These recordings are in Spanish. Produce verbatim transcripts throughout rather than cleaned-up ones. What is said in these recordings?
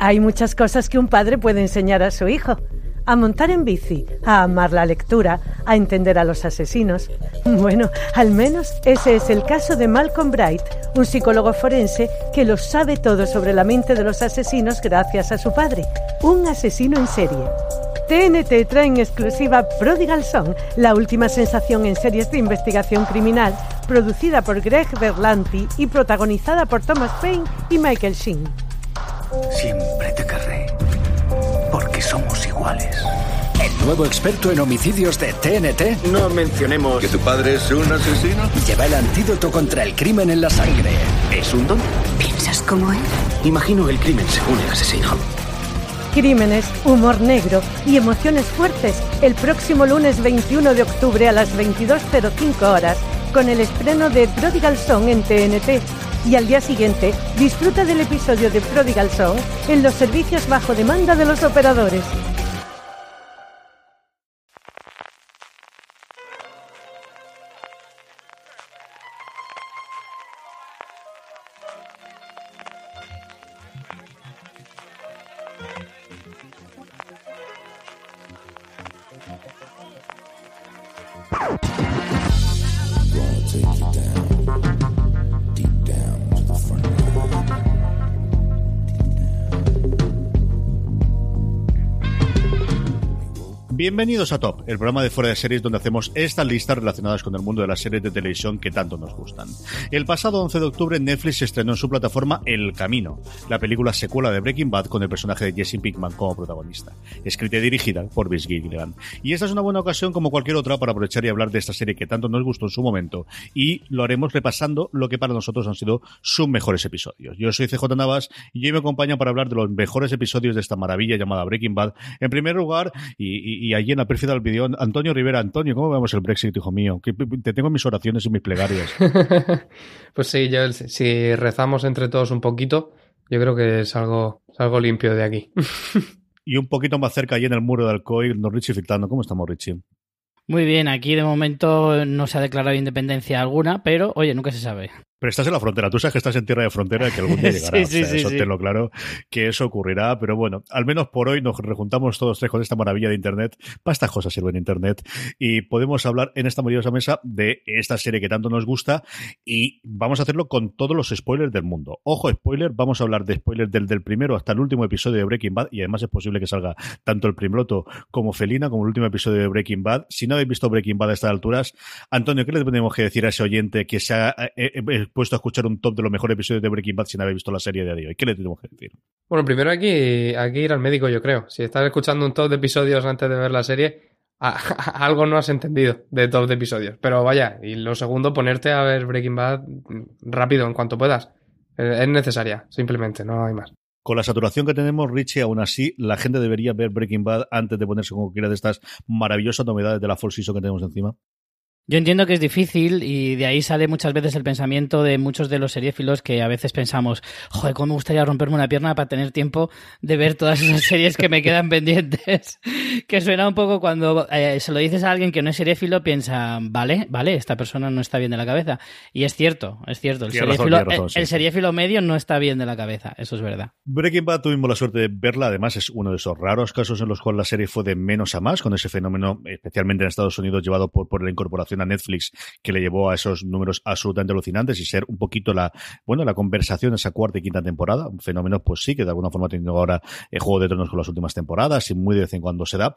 Hay muchas cosas que un padre puede enseñar a su hijo. A montar en bici, a amar la lectura, a entender a los asesinos. Bueno, al menos ese es el caso de Malcolm Bright, un psicólogo forense que lo sabe todo sobre la mente de los asesinos gracias a su padre, un asesino en serie. T N T trae en exclusiva Prodigal Son, la última sensación en series de investigación criminal, producida por Greg Berlanti y protagonizada por Thomas Paine y Michael Sheen. Siempre te querré, porque somos iguales. El nuevo experto en homicidios de T N T. No mencionemos que tu padre es un asesino. Lleva el antídoto contra el crimen en la sangre. ¿Es un don? ¿Piensas como él? Imagino el crimen según el asesino. Crímenes, humor negro y emociones fuertes. El próximo lunes veintiuno de octubre a las veintidós cero cinco horas, con el estreno de Prodigal Son en T N T. Y al día siguiente, disfruta del episodio de Prodigal Son en los servicios bajo demanda de los operadores. Bienvenidos a Top, el programa de fuera de series donde hacemos estas listas relacionadas con el mundo de las series de televisión que tanto nos gustan. El pasado once de octubre, Netflix estrenó en su plataforma El Camino, la película secuela de Breaking Bad con el personaje de Jesse Pinkman como protagonista, escrita y dirigida por Vince Gilligan. Y esta es una buena ocasión, como cualquier otra, para aprovechar y hablar de esta serie que tanto nos gustó en su momento, y lo haremos repasando lo que para nosotros han sido sus mejores episodios. Yo soy C J Navas y hoy me acompaña para hablar de los mejores episodios de esta maravilla llamada Breaking Bad. En primer lugar, y, y, y allí en la pérfida del vídeo, Antonio Rivera. Antonio, ¿cómo vemos el Brexit, hijo mío? Que te tengo mis oraciones y mis plegarias. Pues sí, yo, si rezamos entre todos un poquito, yo creo que salgo, salgo limpio de aquí. Y un poquito más cerca, allí en el muro de Alcoy, nos Richie Fintano. ¿Cómo estamos, Richie? Muy bien, aquí de momento no se ha declarado independencia alguna, pero oye, nunca se sabe. Pero estás en la frontera, tú sabes que estás en tierra de frontera y que algún día llegará, sí, o sea, sí, eso sí, tenlo claro, que eso ocurrirá, pero bueno, al menos por hoy nos rejuntamos todos tres con esta maravilla de internet, para estas cosas sirve de internet, y podemos hablar en esta maravillosa mesa de esta serie que tanto nos gusta, y vamos a hacerlo con todos los spoilers del mundo. Ojo, spoiler, vamos a hablar de spoilers del, del primero hasta el último episodio de Breaking Bad, y además es posible que salga tanto el Primloto como Felina, como el último episodio de Breaking Bad. Si no habéis visto Breaking Bad a estas alturas, Antonio, ¿qué le tenemos que decir a ese oyente que se ha... Eh, eh, puesto a escuchar un top de los mejores episodios de Breaking Bad sin haber visto la serie de hoy? ¿Qué le tenemos que decir? Bueno, primero hay que, hay que ir al médico, yo creo. Si estás escuchando un top de episodios antes de ver la serie, a, a, algo no has entendido de top de episodios. Pero vaya, y lo segundo, ponerte a ver Breaking Bad rápido, en cuanto puedas. Es necesaria, simplemente, no hay más. Con la saturación que tenemos, Richie, aún así, la gente debería ver Breaking Bad antes de ponerse con cualquiera de estas maravillosas novedades de la Fall Season que tenemos encima. Yo entiendo que es difícil y de ahí sale muchas veces el pensamiento de muchos de los seriéfilos que a veces pensamos, joder, cómo me gustaría romperme una pierna para tener tiempo de ver todas esas series que me quedan pendientes. Que suena un poco cuando eh, se lo dices a alguien que no es seriéfilo, piensa, vale, vale, esta persona no está bien de la cabeza. Y es cierto, es cierto. El seriéfilo sí. Medio no está bien de la cabeza, eso es verdad. Breaking Bad tuvimos la suerte de verla, además es uno de esos raros casos en los cuales la serie fue de menos a más, con ese fenómeno, especialmente en Estados Unidos, llevado por, por la incorporación a Netflix, que le llevó a esos números absolutamente alucinantes y ser un poquito la bueno, la conversación de esa cuarta y quinta temporada. Un fenómeno, pues sí, que de alguna forma teniendo ahora el Juego de Tronos con las últimas temporadas y muy de vez en cuando se da.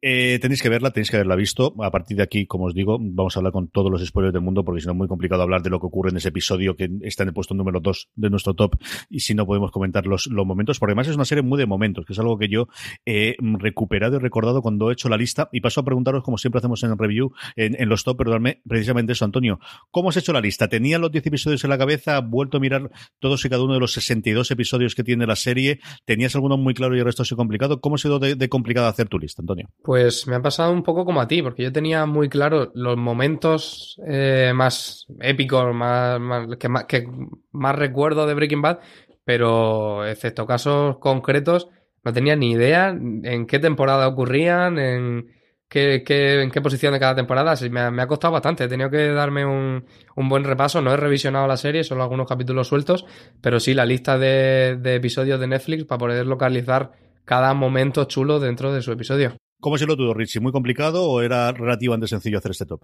Eh, tenéis que verla, tenéis que haberla visto. A partir de aquí, como os digo, vamos a hablar con todos los spoilers del mundo, porque si no es muy complicado hablar de lo que ocurre en ese episodio que está en el puesto número dos de nuestro top, y si no podemos comentar los, los momentos, porque además es una serie muy de momentos, que es algo que yo he recuperado y recordado cuando he hecho la lista, y paso a preguntaros, como siempre hacemos en el review, en, en los top, recomendado, perdóname, precisamente eso, Antonio. ¿Cómo has hecho la lista? ¿Tenías los diez episodios en la cabeza? ¿Has vuelto a mirar todos y cada uno de los sesenta y dos episodios que tiene la serie? ¿Tenías algunos muy claros y el resto ha sido complicado? ¿Cómo ha sido de, de complicado hacer tu lista, Antonio? Pues me ha pasado un poco como a ti, porque yo tenía muy claro los momentos eh, más épicos, más, más que, más, que más recuerdo de Breaking Bad, pero excepto casos concretos, no tenía ni idea en qué temporada ocurrían, en qué, qué, en qué posición de cada temporada. Sí, me, ha, me ha costado bastante, he tenido que darme un, un buen repaso. No he revisionado la serie, solo algunos capítulos sueltos, pero sí la lista de, de episodios de Netflix para poder localizar cada momento chulo dentro de su episodio. ¿Cómo se lo tuvo, Richie? ¿Muy complicado o era relativamente sencillo hacer este top?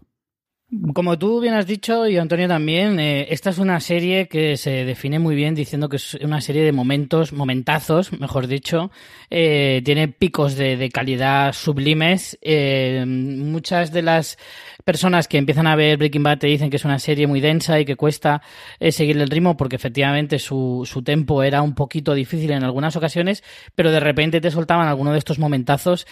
Como tú bien has dicho, y Antonio también, eh, esta es una serie que se define muy bien diciendo que es una serie de momentos, momentazos, mejor dicho. Eh, tiene picos de, de calidad sublimes. Eh, muchas de las personas que empiezan a ver Breaking Bad te dicen que es una serie muy densa y que cuesta eh, seguir el ritmo porque efectivamente su, su tempo era un poquito difícil en algunas ocasiones, pero de repente te soltaban alguno de estos momentazos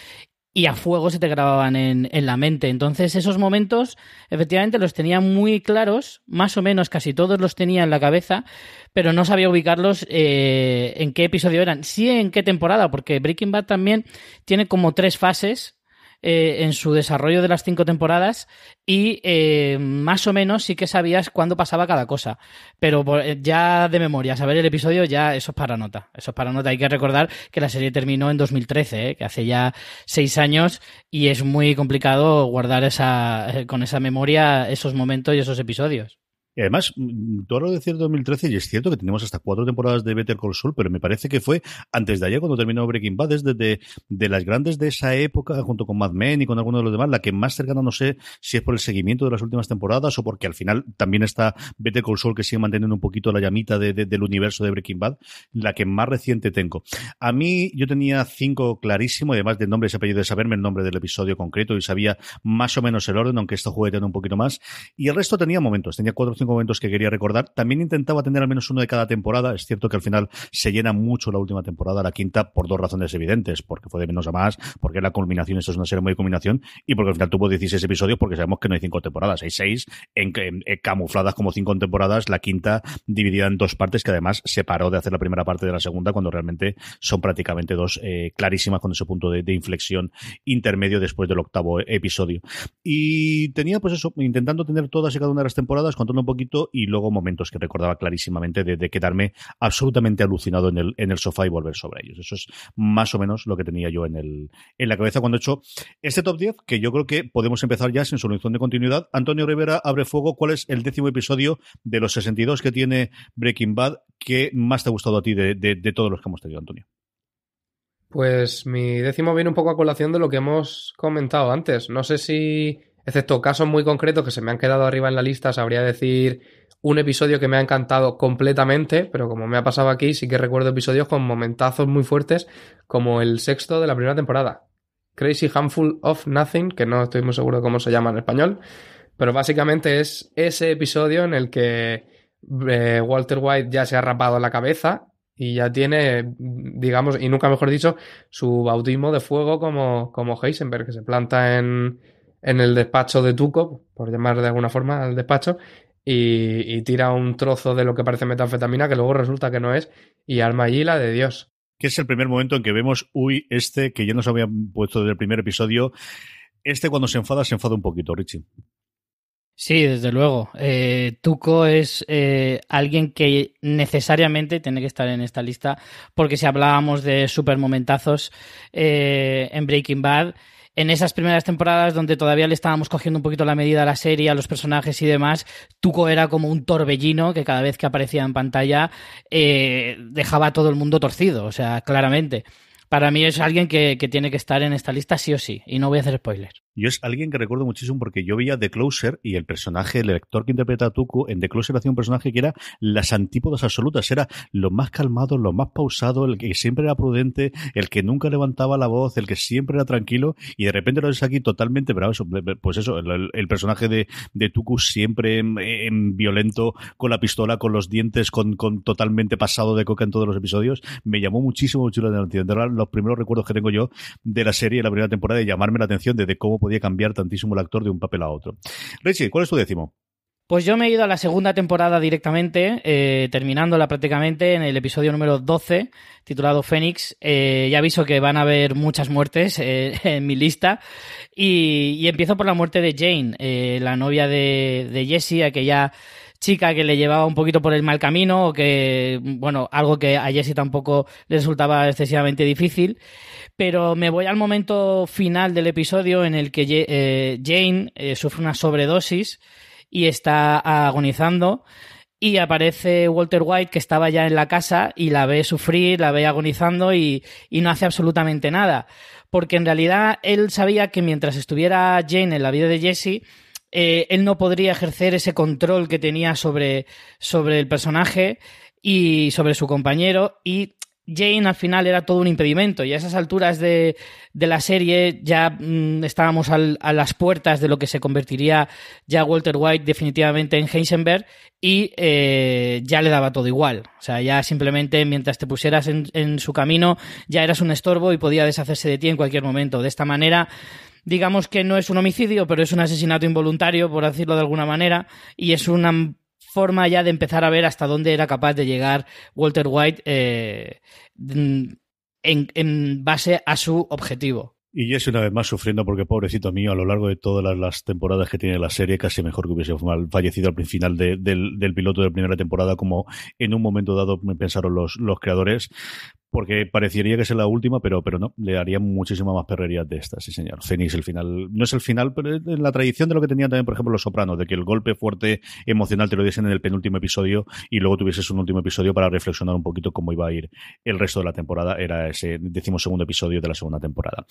y a fuego se te grababan en, en la mente. Entonces esos momentos efectivamente los tenía muy claros, más o menos casi todos los tenía en la cabeza, pero no sabía ubicarlos eh, en qué episodio eran, sí en qué temporada, porque Breaking Bad también tiene como tres fases Eh, en su desarrollo de las cinco temporadas y eh, más o menos sí que sabías cuándo pasaba cada cosa, pero por, ya de memoria saber el episodio ya eso es para nota, eso es para nota. Hay que recordar que la serie terminó en dos mil trece, ¿eh? Que hace ya seis años y es muy complicado guardar esa con esa memoria esos momentos y esos episodios. Y además, tú ahora lo decías dos mil trece y es cierto que tenemos hasta cuatro temporadas de Better Call Saul, pero me parece que fue antes de ayer cuando terminó Breaking Bad, desde de, de las grandes de esa época, junto con Mad Men y con alguno de los demás, la que más cercana, no sé si es por el seguimiento de las últimas temporadas o porque al final también está Better Call Saul que sigue manteniendo un poquito la llamita de, de, del universo de Breaking Bad, la que más reciente tengo. A mí, yo tenía cinco clarísimo, además del nombre y apellido de saberme el nombre del episodio concreto y sabía más o menos el orden, aunque esto jugueteando un poquito más, y el resto tenía momentos, tenía cuatro cinco momentos que quería recordar. También intentaba tener al menos uno de cada temporada. Es cierto que al final se llena mucho la última temporada, la quinta, por dos razones evidentes, porque fue de menos a más, porque la culminación, esto es una serie muy de culminación, y porque al final tuvo dieciséis episodios, porque sabemos que no hay cinco temporadas, hay seis en, en, en, camufladas como cinco temporadas, la quinta dividida en dos partes, que además se paró de hacer la primera parte de la segunda, cuando realmente son prácticamente dos eh, clarísimas con ese punto de, de inflexión intermedio después del octavo episodio. Y tenía pues eso, intentando tener todas y cada una de las temporadas, contando un poquito y luego momentos que recordaba clarísimamente de, de quedarme absolutamente alucinado en el, en el sofá y volver sobre ellos. Eso es más o menos lo que tenía yo en, el, en la cabeza cuando he hecho este top diez, que yo creo que podemos empezar ya sin solución de continuidad. Antonio Rivera, abre fuego. ¿Cuál es el décimo episodio de los sesenta y dos que tiene Breaking Bad que más te ha gustado a ti de, de, de todos los que hemos tenido, Antonio? Pues mi décimo viene un poco a colación de lo que hemos comentado antes. No sé si... Excepto casos muy concretos que se me han quedado arriba en la lista, sabría decir un episodio que me ha encantado completamente, pero como me ha pasado aquí, sí que recuerdo episodios con momentazos muy fuertes, como el sexto de la primera temporada, Crazy Handful of Nothing, que no estoy muy seguro de cómo se llama en español, pero básicamente es ese episodio en el que eh, Walter White ya se ha rapado la cabeza y ya tiene, digamos, y nunca mejor dicho, su bautismo de fuego como, como Heisenberg, que se planta en... en el despacho de Tuco, por llamar de alguna forma al despacho, y, y tira un trozo de lo que parece metanfetamina, que luego resulta que no es, y arma allí la de Dios. Que es el primer momento en que vemos, uy, este, que ya nos había puesto desde el primer episodio, este cuando se enfada, se enfada un poquito, Richie. Sí, desde luego. Eh, Tuco es eh, alguien que necesariamente tiene que estar en esta lista, porque si hablábamos de supermomentazos eh, en Breaking Bad, en esas primeras temporadas donde todavía le estábamos cogiendo un poquito la medida a la serie, a los personajes y demás, Tuco era como un torbellino que cada vez que aparecía en pantalla eh, dejaba a todo el mundo torcido, o sea, claramente. Para mí es alguien que, que tiene que estar en esta lista sí o sí, y no voy a hacer spoiler. Yo es alguien que recuerdo muchísimo porque yo veía The Closer y el personaje, el actor que interpreta a Tuco en The Closer hacía un personaje que era las antípodas absolutas, era lo más calmado, lo más pausado, el que siempre era prudente, el que nunca levantaba la voz, el que siempre era tranquilo, y de repente lo ves aquí totalmente bravo, pues eso, el, el personaje de, de Tuco siempre en, en violento, con la pistola, con los dientes, con, con totalmente pasado de coca en todos los episodios, me llamó muchísimo mucho la atención. Los primeros recuerdos que tengo yo de la serie, la primera temporada, de llamarme la atención de, de cómo podía podía cambiar tantísimo el actor de un papel a otro. Richie, ¿cuál es tu décimo? Pues yo me he ido a la segunda temporada directamente, eh, terminándola prácticamente en el episodio número doce, titulado Fénix. Eh, ya aviso que van a haber muchas muertes eh, en mi lista. Y, y empiezo por la muerte de Jane, eh, la novia de, de Jesse, aquella chica que le llevaba un poquito por el mal camino, o que, bueno, algo que a Jesse tampoco le resultaba excesivamente difícil. Pero me voy al momento final del episodio en el que eh, Jane eh, sufre una sobredosis y está agonizando, y aparece Walter White, que estaba ya en la casa, y la ve sufrir, la ve agonizando, y, y no hace absolutamente nada, porque en realidad él sabía que mientras estuviera Jane en la vida de Jesse, eh, él no podría ejercer ese control que tenía sobre, sobre el personaje y sobre su compañero, y Jane al final era todo un impedimento, y a esas alturas de, de la serie ya mmm, estábamos al, a las puertas de lo que se convertiría ya Walter White definitivamente en Heisenberg, y eh, ya le daba todo igual. O sea, ya simplemente mientras te pusieras en, en su camino ya eras un estorbo y podía deshacerse de ti en cualquier momento. De esta manera, digamos que no es un homicidio, pero es un asesinato involuntario, por decirlo de alguna manera, y es una forma ya de empezar a ver hasta dónde era capaz de llegar Walter White eh, en, en base a su objetivo. Y Jesse una vez más sufriendo porque, pobrecito mío, a lo largo de todas las, las temporadas que tiene la serie, casi mejor que hubiese fallecido al final de, del, del piloto de la primera temporada, como en un momento dado me pensaron los, los creadores, porque parecería que es la última, pero, pero no, le haría muchísima más perrería de estas, sí señor. Fénix, el final, no es el final, pero es la tradición de lo que tenían también, por ejemplo, Los Sopranos, de que el golpe fuerte emocional te lo diesen en el penúltimo episodio y luego tuvieses un último episodio para reflexionar un poquito cómo iba a ir el resto de la temporada. Era ese decimosegundo episodio de la segunda temporada.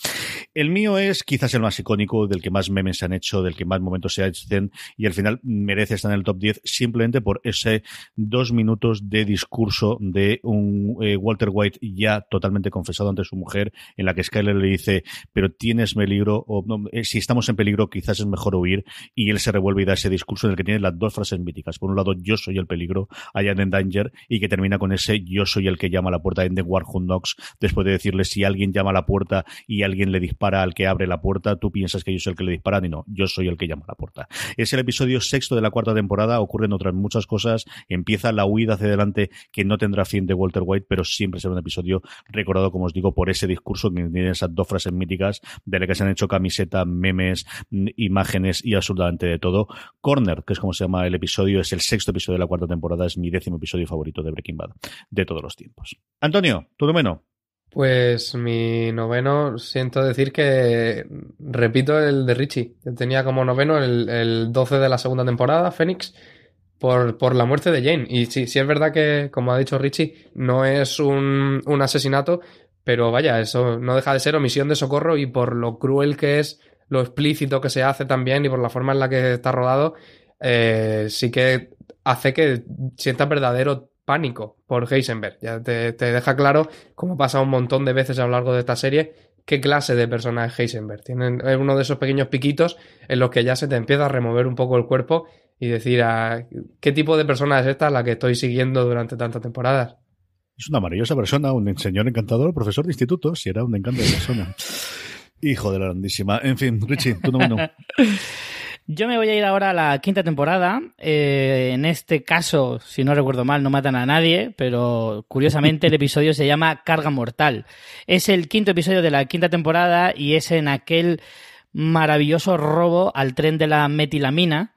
El mío es quizás el más icónico, del que más memes se han hecho, del que más momentos se hacen, y al final merece estar en el top diez simplemente por ese dos minutos de discurso de un eh, Walter White ya totalmente confesado ante su mujer, en la que Skyler le dice, pero tienes peligro, o no, eh, si estamos en peligro quizás es mejor huir, y él se revuelve y da ese discurso en el que tiene las dos frases míticas. Por un lado, yo soy el peligro, I am in danger, y que termina con ese yo soy el que llama a la puerta, I'm the one who knocks, después de decirle, si alguien llama a la puerta y alguien le dispara al que abre la puerta, tú piensas que yo soy el que le disparan, y no, yo soy el que llama a la puerta. Es el episodio sexto de la cuarta temporada, ocurren otras muchas cosas, empieza la huida hacia adelante que no tendrá fin de Walter White, pero siempre será un episodio recordado, como os digo, por ese discurso que tiene esas dos frases míticas, de las que se han hecho camisetas, memes, imágenes y absolutamente de todo. Corner, que es como se llama el episodio, es el sexto episodio de la cuarta temporada, es mi décimo episodio favorito de Breaking Bad de todos los tiempos. Antonio, ¿tu noveno? Pues mi noveno, siento decir que repito el de Richie. Yo tenía como noveno el, el doce de la segunda temporada, Fénix, por, por la muerte de Jane. Y sí, sí es verdad que, como ha dicho Richie, no es un, un asesinato, pero vaya, eso no deja de ser omisión de socorro, y por lo cruel que es, lo explícito que se hace también, y por la forma en la que está rodado, eh, sí que hace que sientas verdadero pánico por Heisenberg. Ya te, te deja claro, como pasa un montón de veces a lo largo de esta serie, qué clase de persona es Heisenberg. Tienen, es uno de esos pequeños piquitos en los que ya se te empieza a remover un poco el cuerpo y decir, ah, ¿qué tipo de persona es esta la que estoy siguiendo durante tantas temporadas? Es una maravillosa persona, un señor encantador, profesor de instituto, si era un encanto de persona. Hijo de la grandísima. En fin, Richie, tú no, no. Yo me voy a ir ahora a la quinta temporada. Eh, en este caso, si no recuerdo mal, no matan a nadie, pero curiosamente el episodio se llama Carga Mortal. Es el quinto episodio de la quinta temporada y es en aquel maravilloso robo al tren de la metilamina.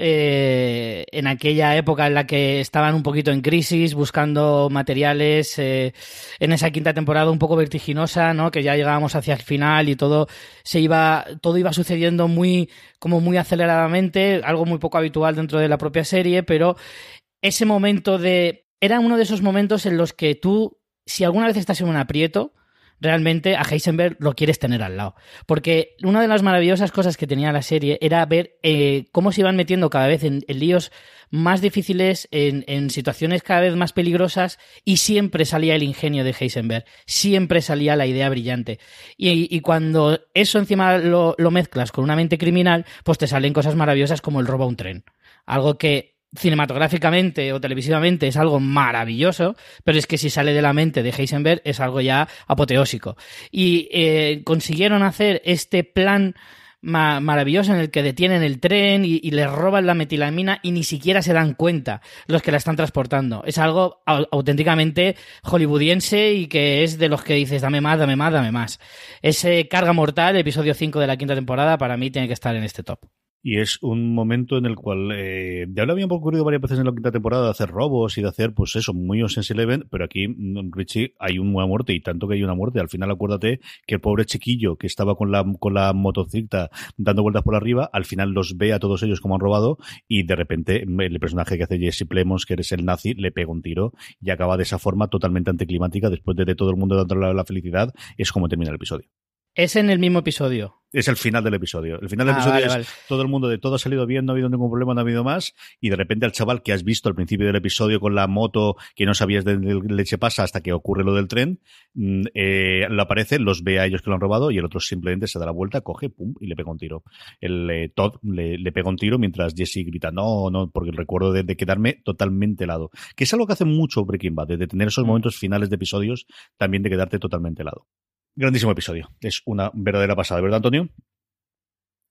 Eh, en aquella época en la que estaban un poquito en crisis, buscando materiales, eh, en esa quinta temporada un poco vertiginosa, ¿no? Que ya llegábamos hacia el final y todo se iba, todo iba sucediendo muy, como muy aceleradamente, algo muy poco habitual dentro de la propia serie, pero ese momento de, era uno de esos momentos en los que tú, si alguna vez estás en un aprieto, realmente a Heisenberg lo quieres tener al lado, porque una de las maravillosas cosas que tenía la serie era ver eh, cómo se iban metiendo cada vez en, en líos más difíciles, en, en situaciones cada vez más peligrosas, y siempre salía el ingenio de Heisenberg, siempre salía la idea brillante, y, y cuando eso encima lo, lo mezclas con una mente criminal, pues te salen cosas maravillosas como el robo a un tren, algo que cinematográficamente o televisivamente es algo maravilloso, pero es que si sale de la mente de Heisenberg es algo ya apoteósico. Y eh, consiguieron hacer este plan ma- maravilloso en el que detienen el tren y, y les roban la metilamina y ni siquiera se dan cuenta los que la están transportando. Es algo a- auténticamente hollywoodiense y que es de los que dices dame más, dame más, dame más. Ese Carga Mortal, episodio cinco de la quinta temporada, para mí tiene que estar en este top. Y es un momento en el cual eh, ya lo habían ocurrido varias veces en la quinta temporada de hacer robos y de hacer, pues eso, muy Ocean's Eleven, pero aquí, Richie, hay una muerte, y tanto que hay una muerte. Al final, acuérdate que el pobre chiquillo que estaba con la con la motocicleta dando vueltas por arriba, al final los ve a todos ellos como han robado, y de repente el personaje que hace Jesse Plemons, que es el nazi, le pega un tiro y acaba de esa forma totalmente anticlimática, después de, de todo el mundo dándole la felicidad. Es como termina el episodio. Es en el mismo episodio. Es el final del episodio. El final del ah, episodio vale, es vale. Todo el mundo de todo ha salido bien, no ha habido ningún problema, no ha habido más, y de repente al chaval que has visto al principio del episodio con la moto, que no sabías de leche pasa hasta que ocurre lo del tren, eh, lo aparece, los ve a ellos que lo han robado, y el otro simplemente se da la vuelta, coge, pum, y le pega un tiro. El eh, Todd le, le pega un tiro mientras Jesse grita, no, no, porque recuerdo de, de quedarme totalmente helado. Que es algo que hace mucho Breaking Bad, de tener esos momentos finales de episodios, también de quedarte totalmente helado. Grandísimo episodio. Es una verdadera pasada, ¿verdad, Antonio?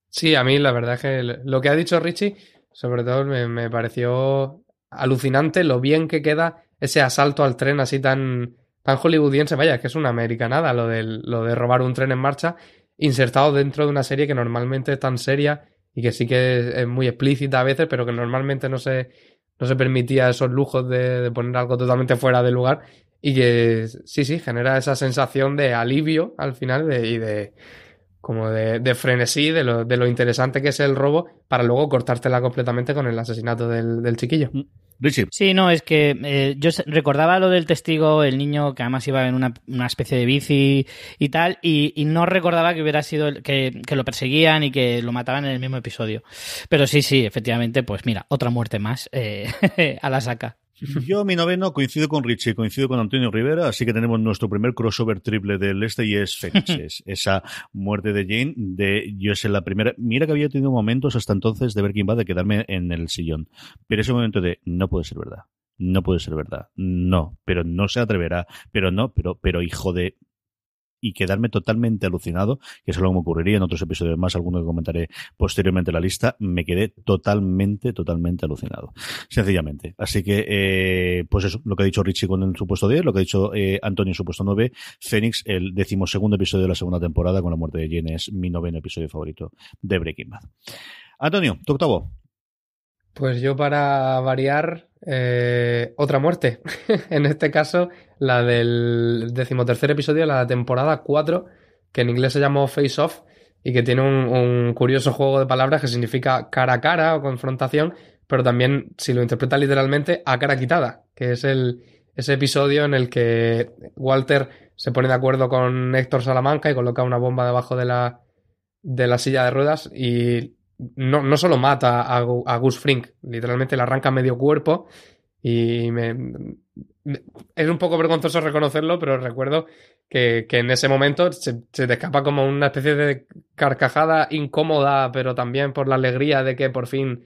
Sí, a mí la verdad es que lo que ha dicho Richie, sobre todo me, me pareció alucinante lo bien que queda ese asalto al tren así tan, tan hollywoodiense. Vaya, es que es una americanada lo de, lo de robar un tren en marcha insertado dentro de una serie que normalmente es tan seria y que sí que es, es muy explícita a veces, pero que normalmente no se, no se permitía esos lujos de, de poner algo totalmente fuera de lugar. Y que sí, sí, genera esa sensación de alivio al final de, y de como de, de frenesí de lo, de lo interesante que es el robo para luego cortártela completamente con el asesinato del, del chiquillo. Sí, no, es que eh, yo recordaba lo del testigo, el niño que además iba en una, una especie de bici y tal, y, y no recordaba que hubiera sido el, que, que lo perseguían y que lo mataban en el mismo episodio. Pero sí, sí, efectivamente, pues mira, otra muerte más eh, a la saca. Yo, mi noveno, coincido con Richie, coincido con Antonio Rivera, así que tenemos nuestro primer crossover triple del este y es Fénix. Esa muerte de Jane, de yo sé la primera. Mira que había tenido momentos hasta entonces de ver quién va, de quedarme en el sillón. Pero ese momento de no puede ser verdad, no puede ser verdad, no, pero no se atreverá, pero no, pero, pero hijo de... y quedarme totalmente alucinado, que eso lo me ocurriría en otros episodios más, alguno que comentaré posteriormente en la lista, me quedé totalmente, totalmente alucinado, sencillamente. Así que, eh, pues eso, lo que ha dicho Richie con el supuesto diez, lo que ha dicho eh, Antonio en su puesto nueve, Fénix, el decimosegundo episodio de la segunda temporada con la muerte de Jane, es mi noveno episodio favorito de Breaking Bad. Antonio, tu octavo. Pues yo, para variar, eh, otra muerte. En este caso, la del decimotercer episodio de la temporada cuatro, que en inglés se llamó Face Off, y que tiene un, un curioso juego de palabras que significa cara a cara o confrontación, pero también, si lo interpreta literalmente, a cara quitada, que es el ese episodio en el que Walter se pone de acuerdo con Hector Salamanca y coloca una bomba debajo de la, de la silla de ruedas y... No, no solo mata a, a Gus Fring, literalmente le arranca medio cuerpo y me, me, es un poco vergonzoso reconocerlo, pero recuerdo que, que en ese momento se, se te escapa como una especie de carcajada incómoda, pero también por la alegría de que por fin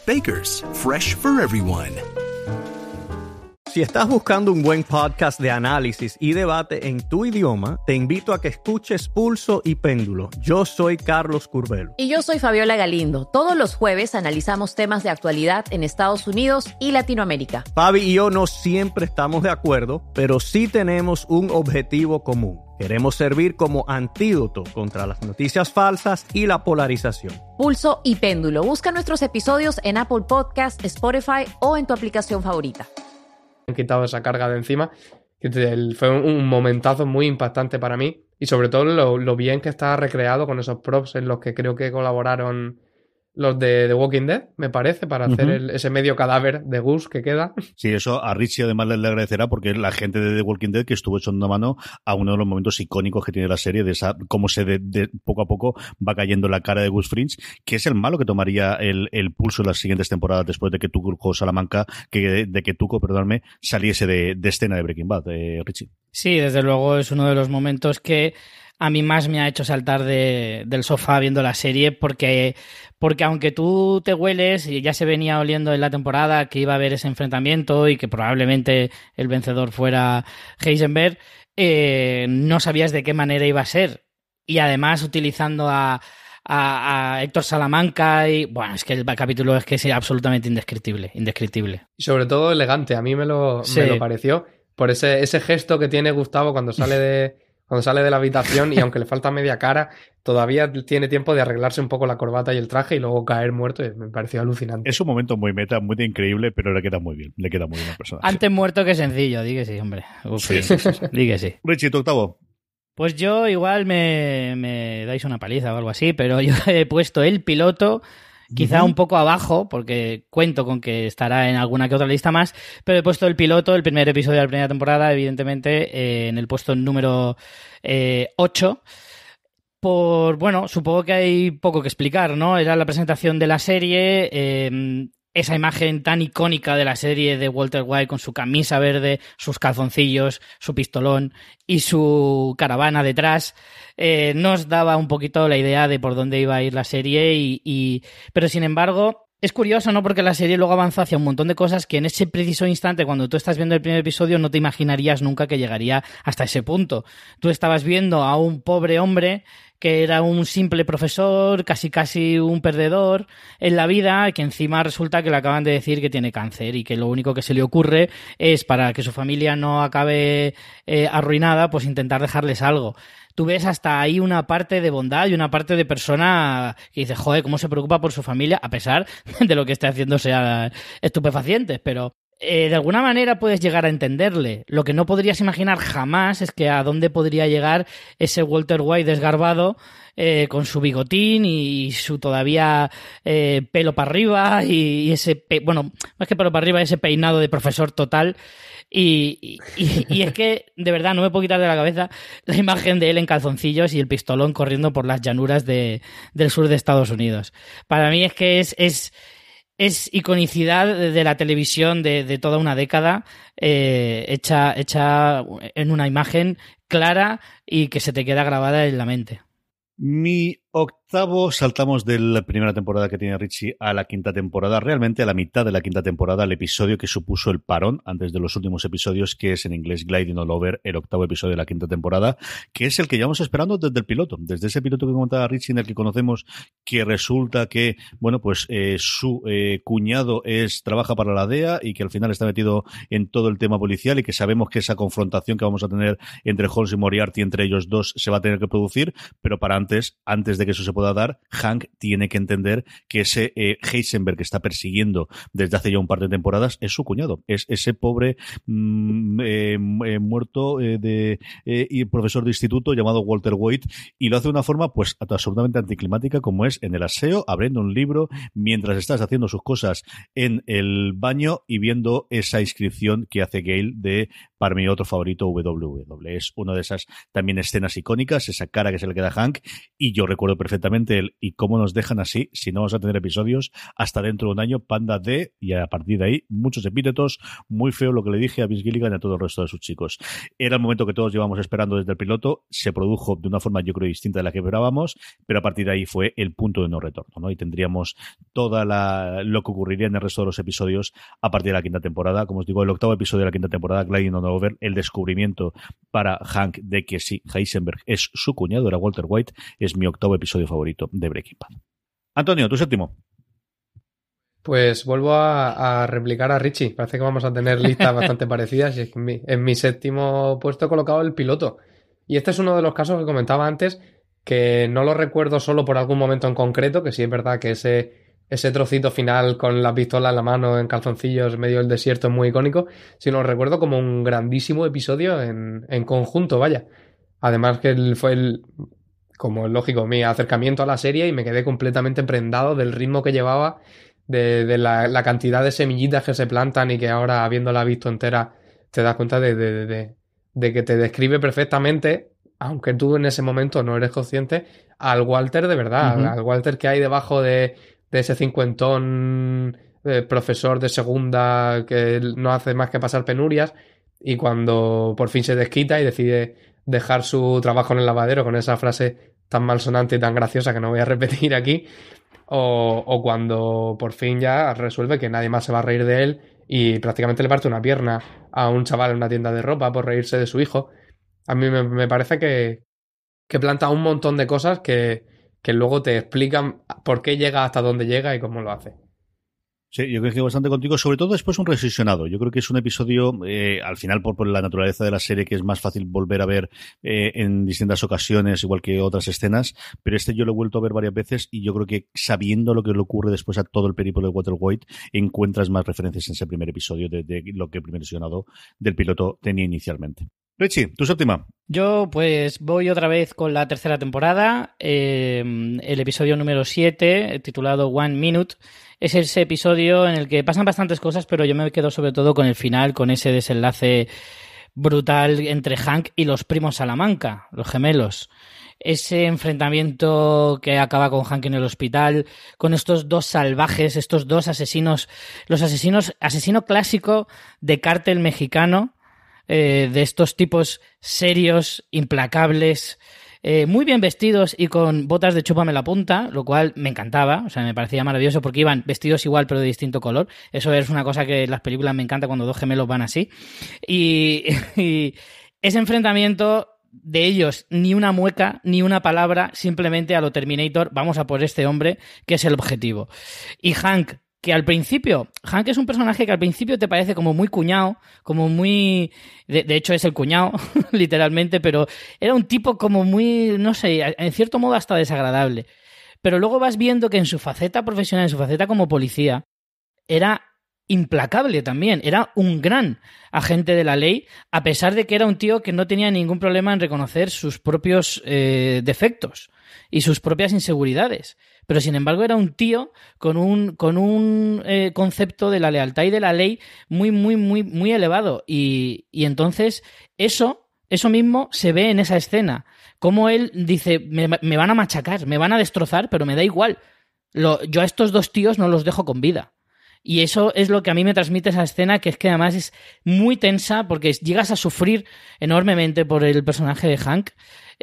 Baker's, fresh for everyone. Si estás buscando un buen podcast de análisis y debate en tu idioma, te invito a que escuches Pulso y Péndulo. Yo soy Carlos Curbelo. Y yo soy Fabiola Galindo. Todos los jueves analizamos temas de actualidad en Estados Unidos y Latinoamérica. Fabi y yo no siempre estamos de acuerdo, pero sí tenemos un objetivo común. Queremos servir como antídoto contra las noticias falsas y la polarización. Pulso y Péndulo. Busca nuestros episodios en Apple Podcasts, Spotify o en tu aplicación favorita. Han quitado esa carga de encima. Fue un momentazo muy impactante para mí y sobre todo lo, lo bien que está recreado con esos props en los que creo que colaboraron los de The Walking Dead, me parece, para hacer uh-huh. el, ese medio cadáver de Gus que queda. Sí, eso a Richie además le agradecerá porque es la gente de The Walking Dead que estuvo echando mano a uno de los momentos icónicos que tiene la serie, de esa cómo se de, de, poco a poco va cayendo la cara de Gus Fring, que es el malo que tomaría el, el pulso en las siguientes temporadas después de que Tuco Salamanca, que de, de que Tuco, perdóname, saliese de, de escena de Breaking Bad, eh, Richie. Sí, desde luego es uno de los momentos que a mí más me ha hecho saltar de, del sofá viendo la serie, porque, porque aunque tú te hueles, y ya se venía oliendo en la temporada que iba a haber ese enfrentamiento y que probablemente el vencedor fuera Heisenberg, eh, no sabías de qué manera iba a ser. Y además utilizando a, a, a Héctor Salamanca y... Bueno, es que el capítulo es que es absolutamente indescriptible, indescriptible. Y sobre todo elegante, a mí me lo, sí. me lo pareció, por ese, ese gesto que tiene Gustavo cuando sale de... Cuando sale de la habitación y aunque le falta media cara, todavía tiene tiempo de arreglarse un poco la corbata y el traje y luego caer muerto. Me pareció alucinante. Es un momento muy meta, muy increíble, pero le queda muy bien. Le queda muy bien a la persona. Antes sí. muerto que sencillo, di que sí, hombre. Uf, sí. Di que sí. Richie, tu octavo. Pues yo igual me, me dais una paliza o algo así, pero yo he puesto el piloto... Quizá un poco abajo, porque cuento con que estará en alguna que otra lista más, pero he puesto el piloto, el primer episodio de la primera temporada, evidentemente, eh, en el puesto número eh, ocho. Por, bueno, supongo que hay poco que explicar, ¿no? Era la presentación de la serie, eh, esa imagen tan icónica de la serie de Walter White con su camisa verde, sus calzoncillos, su pistolón y su caravana detrás, eh, nos daba un poquito la idea de por dónde iba a ir la serie y, y... pero sin embargo es curioso, ¿no? Porque la serie luego avanza hacia un montón de cosas que en ese preciso instante, cuando tú estás viendo el primer episodio, no te imaginarías nunca que llegaría hasta ese punto. Tú estabas viendo a un pobre hombre que era un simple profesor, casi casi un perdedor en la vida, que encima resulta que le acaban de decir que tiene cáncer y que lo único que se le ocurre es, para que su familia no acabe eh, arruinada, pues intentar dejarles algo. Tú ves hasta ahí una parte de bondad y una parte de persona que dice, joder, cómo se preocupa por su familia, a pesar de lo que esté haciendo sea estupefacientes, pero eh, de alguna manera puedes llegar a entenderle. Lo que no podrías imaginar jamás es que a dónde podría llegar ese Walter White desgarbado, eh, con su bigotín y su todavía eh, pelo para arriba y, y ese, pe- bueno, más que pelo para arriba, ese peinado de profesor total. Y, y, y es que, de verdad, no me puedo quitar de la cabeza la imagen de él en calzoncillos y el pistolón corriendo por las llanuras de, del sur de Estados Unidos. Para mí es que es, es, es iconicidad de la televisión de, de toda una década, eh, hecha, hecha en una imagen clara y que se te queda grabada en la mente. Mi octavo, saltamos de la primera temporada que tiene Richie a la quinta temporada, realmente a la mitad de la quinta temporada, el episodio que supuso el parón antes de los últimos episodios, que es en inglés Gliding All Over, el octavo episodio de la quinta temporada, que es el que llevamos esperando desde el piloto, desde ese piloto que comentaba Richie en el que conocemos que resulta que, bueno, pues eh, su eh, cuñado es trabaja para la D E A y que al final está metido en todo el tema policial y que sabemos que esa confrontación que vamos a tener entre Holmes y Moriarty, entre ellos dos, se va a tener que producir, pero para antes, antes de de que eso se pueda dar, Hank tiene que entender que ese eh, Heisenberg que está persiguiendo desde hace ya un par de temporadas es su cuñado, es ese pobre mm, eh, eh, muerto eh, de eh, y profesor de instituto llamado Walter White, y lo hace de una forma pues absolutamente anticlimática, como es en el aseo, abriendo un libro mientras estás haciendo sus cosas en el baño y viendo esa inscripción que hace Gale de para mi otro favorito W W E. Es una de esas también escenas icónicas, esa cara que se le queda a Hank, y yo recuerdo perfectamente el y cómo nos dejan así si no vamos a tener episodios hasta dentro de un año, panda de, y a partir de ahí muchos epítetos, muy feo lo que le dije a Vince Gilligan y a todo el resto de sus chicos. Era el momento que todos llevamos esperando desde el piloto, se produjo de una forma yo creo distinta de la que esperábamos, pero a partir de ahí fue el punto de no retorno, ¿no? Y tendríamos toda la lo que ocurriría en el resto de los episodios a partir de la quinta temporada, como os digo, el octavo episodio de la quinta temporada, Gliding on Over, el descubrimiento para Hank de que sí, Heisenberg es su cuñado, era Walter White, es mi octavo episodio favorito de Breaking Bad. Antonio, tu séptimo. Pues vuelvo a, a replicar a Richie. Parece que vamos a tener listas bastante parecidas. Y en, mi, en mi séptimo puesto he colocado el piloto. Y este es uno de los casos que comentaba antes, que no lo recuerdo solo por algún momento en concreto, que sí es verdad que ese, ese trocito final con la pistola en la mano, en calzoncillos, en medio del desierto, es muy icónico, sino lo recuerdo como un grandísimo episodio en, en conjunto, vaya. Además que el, fue el... como es lógico, mi acercamiento a la serie, y me quedé completamente prendado del ritmo que llevaba, de, de la, la cantidad de semillitas que se plantan y que ahora, habiéndola visto entera, te das cuenta de, de, de, de, de que te describe perfectamente, aunque tú en ese momento no eres consciente, al Walter de verdad, uh-huh. al Walter que hay debajo de, de ese cincuentón eh, profesor de segunda que no hace más que pasar penurias, y cuando por fin se desquita y decide dejar su trabajo en el lavadero con esa frase tan malsonante y tan graciosa que no voy a repetir aquí, o, o cuando por fin ya resuelve que nadie más se va a reír de él y prácticamente le parte una pierna a un chaval en una tienda de ropa por reírse de su hijo. A mí me, me parece que, que planta un montón de cosas que, que luego te explican por qué llega hasta dónde llega y cómo lo hace. Sí, yo creo que bastante contigo, sobre todo después un revisionado. Yo creo que es un episodio, eh, al final por, por la naturaleza de la serie, que es más fácil volver a ver eh, en distintas ocasiones, igual que otras escenas, pero este yo lo he vuelto a ver varias veces y yo creo que sabiendo lo que le ocurre después a todo el periplo de Walter White, encuentras más referencias en ese primer episodio de, de lo que el primer visionado del piloto tenía inicialmente. Richie, tu séptima. Yo pues voy otra vez con la tercera temporada, eh, el episodio número siete, titulado One Minute. Es ese episodio en el que pasan bastantes cosas, pero yo me quedo sobre todo con el final, con ese desenlace brutal entre Hank y los primos Salamanca, los gemelos. Ese enfrentamiento que acaba con Hank en el hospital, con estos dos salvajes, estos dos asesinos, los asesinos, asesino clásico de cártel mexicano, eh, de estos tipos serios, implacables, Eh, muy bien vestidos y con botas de chúpame la punta, lo cual me encantaba, o sea, me parecía maravilloso porque iban vestidos igual pero de distinto color. Eso es una cosa que en las películas me encanta, cuando dos gemelos van así. Y, y ese enfrentamiento de ellos, ni una mueca, ni una palabra, simplemente a lo Terminator, vamos a por este hombre que es el objetivo. Y Hank, que al principio, Hank es un personaje que al principio te parece como muy cuñado, como muy... De, de hecho es el cuñado, literalmente, pero era un tipo como muy, no sé, en cierto modo hasta desagradable. Pero luego vas viendo que en su faceta profesional, en su faceta como policía, era implacable también, era un gran agente de la ley, a pesar de que era un tío que no tenía ningún problema en reconocer sus propios eh, defectos y sus propias inseguridades. Pero sin embargo era un tío con un con un eh, concepto de la lealtad y de la ley muy, muy, muy, muy elevado. Y, y entonces eso, eso mismo se ve en esa escena. Como él dice, me, me van a machacar, me van a destrozar, pero me da igual. Lo, yo a estos dos tíos no los dejo con vida. Y eso es lo que a mí me transmite esa escena, que es que además es muy tensa porque llegas a sufrir enormemente por el personaje de Hank,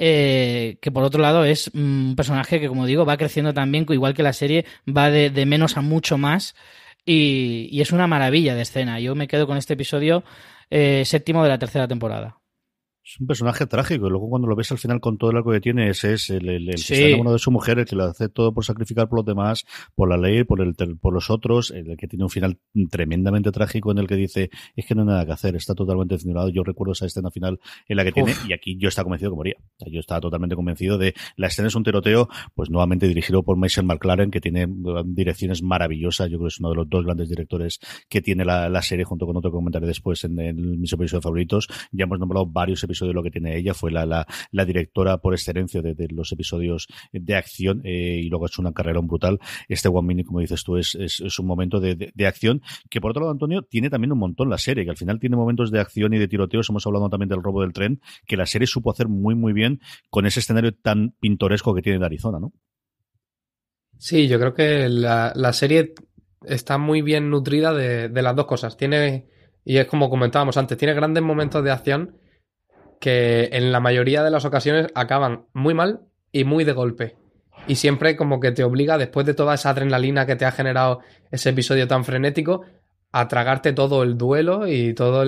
eh, que por otro lado es un personaje que, como digo, va creciendo también, igual que la serie, va de, de menos a mucho más, y, y es una maravilla de escena. Yo me quedo con este episodio eh, séptimo de la tercera temporada. Es un personaje trágico, y luego cuando lo ves al final con todo el arco que tiene, ese es el, el, el sí. que está en mano de su mujer, el que lo hace todo por sacrificar por los demás, por la ley, por el por los otros, el que tiene un final tremendamente trágico en el que dice, es que no hay nada que hacer, está totalmente desnudo. Yo recuerdo esa escena final en la que tiene, Uf. y aquí yo estaba convencido que moría. O sea, yo estaba totalmente convencido de, la escena es un tiroteo, pues nuevamente dirigido por Michael McLaren, que tiene direcciones maravillosas, yo creo que es uno de los dos grandes directores que tiene la, la serie, junto con otro que comentaré después en, en mis episodios favoritos. Ya hemos nombrado varios episodios de lo que tiene ella, fue la, la, la directora por excelencia de, de los episodios de acción, eh, y luego ha hecho una carrera brutal. Este One Minute, como dices tú, es, es, es un momento de, de, de acción que, por otro lado, Antonio, tiene también un montón la serie, que al final tiene momentos de acción y de tiroteos. Hemos hablado también del robo del tren, que la serie supo hacer muy muy bien con ese escenario tan pintoresco que tiene de Arizona, ¿no? Sí, yo creo que la, la serie está muy bien nutrida de, de las dos cosas. Tiene, y es como comentábamos antes, tiene grandes momentos de acción que en la mayoría de las ocasiones acaban muy mal y muy de golpe. Y siempre como que te obliga, después de toda esa adrenalina que te ha generado ese episodio tan frenético, a tragarte todo el duelo y toda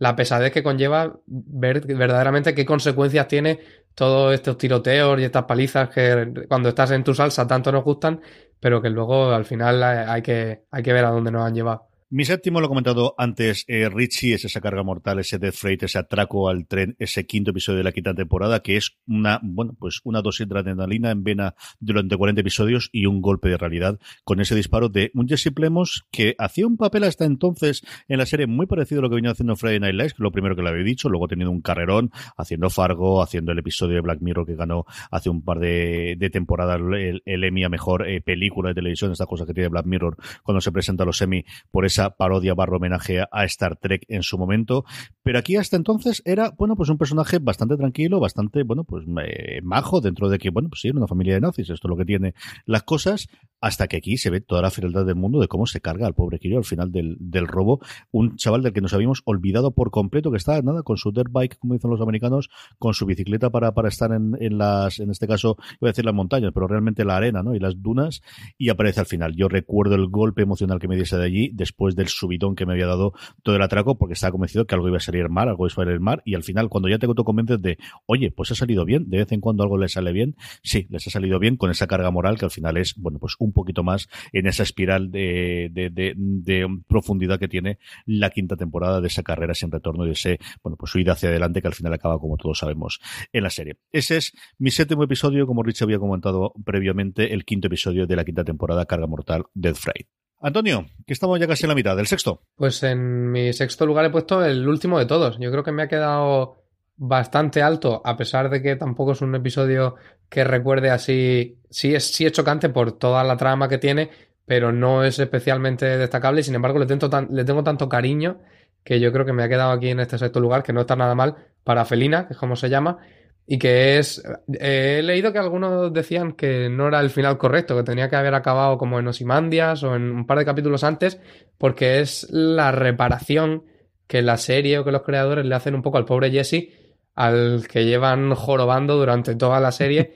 la pesadez que conlleva ver verdaderamente qué consecuencias tiene todos estos tiroteos y estas palizas que cuando estás en tu salsa tanto nos gustan, pero que luego al final hay que, hay que ver a dónde nos han llevado. Mi séptimo, lo he comentado antes, eh, Richie, es esa carga mortal, ese Death Freight, ese atraco al tren, ese quinto episodio de la quinta temporada, que es una, bueno, pues una dosis de adrenalina en vena durante cuarenta episodios y un golpe de realidad con ese disparo de un Jesse Plemons que hacía un papel hasta entonces en la serie muy parecido a lo que venía haciendo Friday Night Lights, que lo primero que le había dicho, luego teniendo un carrerón, haciendo Fargo, haciendo el episodio de Black Mirror que ganó hace un par de, de temporadas el, el Emmy a mejor eh, película de televisión, esta cosa que tiene Black Mirror cuando se presenta a los Emmy por esa parodia barro homenaje a Star Trek en su momento, pero aquí hasta entonces era, bueno, pues un personaje bastante tranquilo, bastante, bueno, pues eh, majo dentro de que, bueno, pues sí, era una familia de nazis, esto es lo que tiene las cosas, hasta que aquí se ve toda la frialdad del mundo de cómo se carga al pobre Kirill al final del, del robo, un chaval del que nos habíamos olvidado por completo, que está, nada, con su dirt bike, como dicen los americanos, con su bicicleta para, para estar en, en las, en este caso, voy a decir las montañas, pero realmente la arena, ¿no? Y las dunas, y aparece al final. Yo recuerdo el golpe emocional que me diese de allí, después del subidón que me había dado todo el atraco, porque estaba convencido que algo iba a salir mal, algo iba a salir mal, y al final, cuando ya te convences de, oye, pues ha salido bien, de vez en cuando algo les sale bien, sí, les ha salido bien con esa carga moral que al final es, bueno, pues un poquito más en esa espiral de, de, de, de profundidad que tiene la quinta temporada de esa carrera sin retorno y de ese, bueno, pues huida hacia adelante que al final acaba, como todos sabemos, en la serie. Ese es mi séptimo episodio, como Rich había comentado previamente, el quinto episodio de la quinta temporada, Carga Mortal, Death Freight. Antonio, que estamos ya casi en la mitad, ¿del sexto? Pues en mi sexto lugar he puesto el último de todos. Yo creo que me ha quedado bastante alto, a pesar de que tampoco es un episodio que recuerde así. Sí es, sí es chocante por toda la trama que tiene, pero no es especialmente destacable. Y sin embargo, le tengo, tan, le tengo tanto cariño que yo creo que me ha quedado aquí en este sexto lugar, que no está nada mal, para Felina, que es como se llama, y que es... Eh, he leído que algunos decían que no era el final correcto, que tenía que haber acabado como en Ozymandias o en un par de capítulos antes, porque es la reparación que la serie o que los creadores le hacen un poco al pobre Jesse, al que llevan jorobando durante toda la serie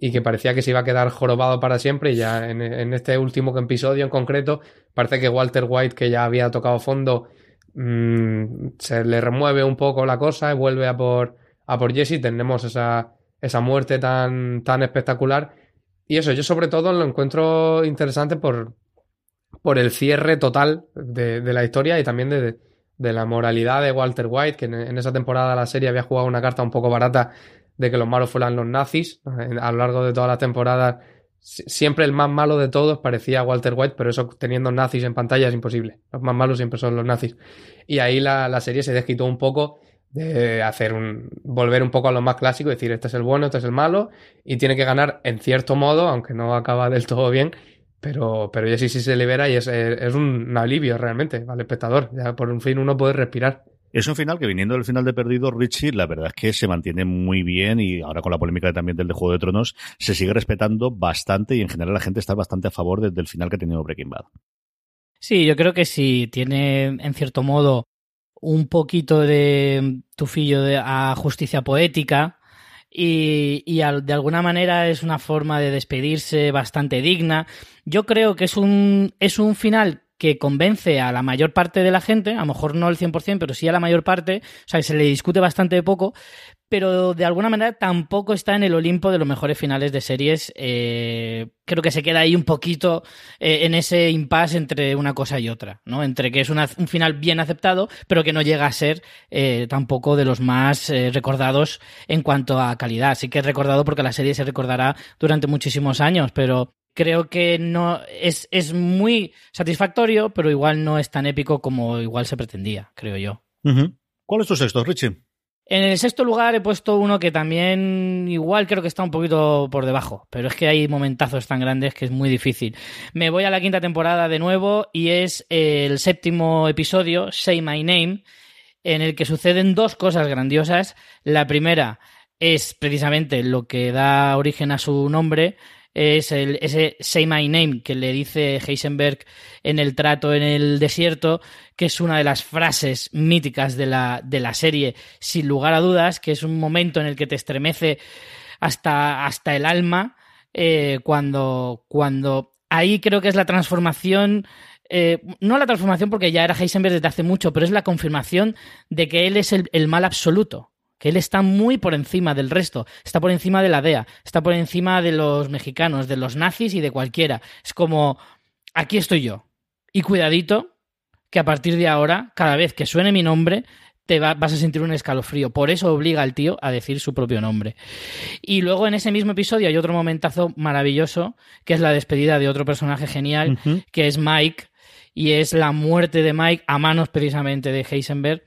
y que parecía que se iba a quedar jorobado para siempre, y ya en, en este último episodio en concreto parece que Walter White, que ya había tocado fondo, mmm, se le remueve un poco la cosa y vuelve a por... a por Jesse. Tenemos esa, esa muerte tan, tan espectacular, y eso, yo sobre todo lo encuentro interesante por, por el cierre total de, de la historia y también de, de la moralidad de Walter White, que en, en esa temporada de la serie había jugado una carta un poco barata de que los malos fueran los nazis. A lo largo de todas las temporadas siempre el más malo de todos parecía Walter White, pero eso teniendo nazis en pantalla es imposible, los más malos siempre son los nazis, y ahí la, la serie se desquitó un poco de hacer un... volver un poco a lo más clásico, decir, este es el bueno, este es el malo, y tiene que ganar en cierto modo, aunque no acaba del todo bien, pero, pero ya sí, sí se libera, y es, es un alivio realmente al espectador, ya por fin uno puede respirar. Es un final que, viniendo del final de Perdido, Richie, la verdad es que se mantiene muy bien, y ahora con la polémica también del de Juego de Tronos, se sigue respetando bastante, y en general la gente está bastante a favor desde el final que ha tenido Breaking Bad. Sí, yo creo que sí, tiene en cierto modo un poquito de tufillo de, a justicia poética, y, y al, de alguna manera es una forma de despedirse bastante digna. Yo creo que es un, es un final que convence a la mayor parte de la gente, a lo mejor no el cien por ciento, pero sí a la mayor parte, o sea, se le discute bastante poco, pero de alguna manera tampoco está en el Olimpo de los mejores finales de series. Eh, creo que se queda ahí un poquito eh, en ese impasse entre una cosa y otra, ¿no? Entre que es una, un final bien aceptado, pero que no llega a ser eh, tampoco de los más eh, recordados en cuanto a calidad. Sí que es recordado porque la serie se recordará durante muchísimos años, pero creo que no es, es muy satisfactorio, pero igual no es tan épico como igual se pretendía, creo yo. Uh-huh. ¿Cuál es tu sexto, Richie? En el sexto lugar he puesto uno que también igual creo que está un poquito por debajo, pero es que hay momentazos tan grandes que es muy difícil. Me voy a la quinta temporada de nuevo, y es el séptimo episodio, Say My Name, en el que suceden dos cosas grandiosas. La primera es precisamente lo que da origen a su nombre, es el, ese Say My Name que le dice Heisenberg en el trato en el desierto, que es una de las frases míticas de la, de la serie, sin lugar a dudas, que es un momento en el que te estremece hasta, hasta el alma, eh, cuando, cuando ahí creo que es la transformación, eh, no la transformación porque ya era Heisenberg desde hace mucho, pero es la confirmación de que él es el, el mal absoluto, que él está muy por encima del resto, está por encima de la D E A, está por encima de los mexicanos, de los nazis y de cualquiera. Es como, aquí estoy yo. Y cuidadito, que a partir de ahora, cada vez que suene mi nombre, te va, vas a sentir un escalofrío. Por eso obliga al tío a decir su propio nombre. Y luego en ese mismo episodio hay otro momentazo maravilloso, que es la despedida de otro personaje genial, uh-huh. que es Mike, y es la muerte de Mike a manos precisamente de Heisenberg,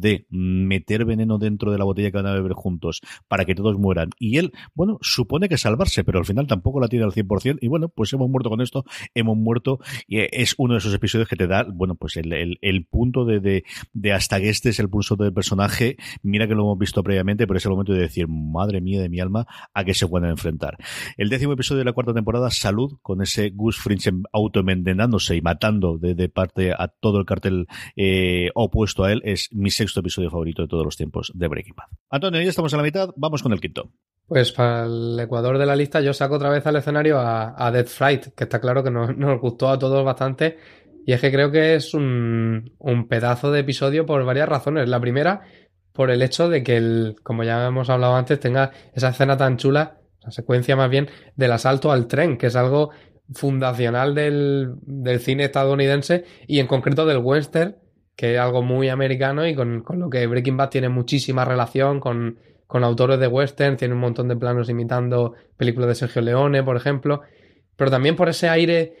De meter veneno dentro de la botella que van a beber juntos para que todos mueran. Y él, bueno, supone que salvarse, pero al final tampoco la tiene al cien por ciento. Y bueno, pues hemos muerto con esto, hemos muerto. Y es uno de esos episodios que te da, bueno, pues el, el, el punto de, de, de hasta que este es el pulso del personaje. Mira que lo hemos visto previamente, pero es el momento de decir, madre mía de mi alma, a qué se van a enfrentar. El décimo episodio de la cuarta temporada, Salud, con ese Gus Fring autoenvenenándose y matando de, de parte a todo el cartel eh, opuesto a él, es mi sexto episodio favorito de todos los tiempos de Breaking Bad. Antonio, ya estamos a la mitad, vamos con el quinto. Pues para el ecuador de la lista yo saco otra vez al escenario a, a Death Flight, que está claro que nos, nos gustó a todos bastante, y es que creo que es un, un pedazo de episodio por varias razones. La primera, por el hecho de que, el, como ya hemos hablado antes, tenga esa escena tan chula, esa secuencia más bien del asalto al tren, que es algo fundacional del, del cine estadounidense y en concreto del western, que es algo muy americano y con, con lo que Breaking Bad tiene muchísima relación con, con autores de western, tiene un montón de planos imitando películas de Sergio Leone, por ejemplo, pero también por ese aire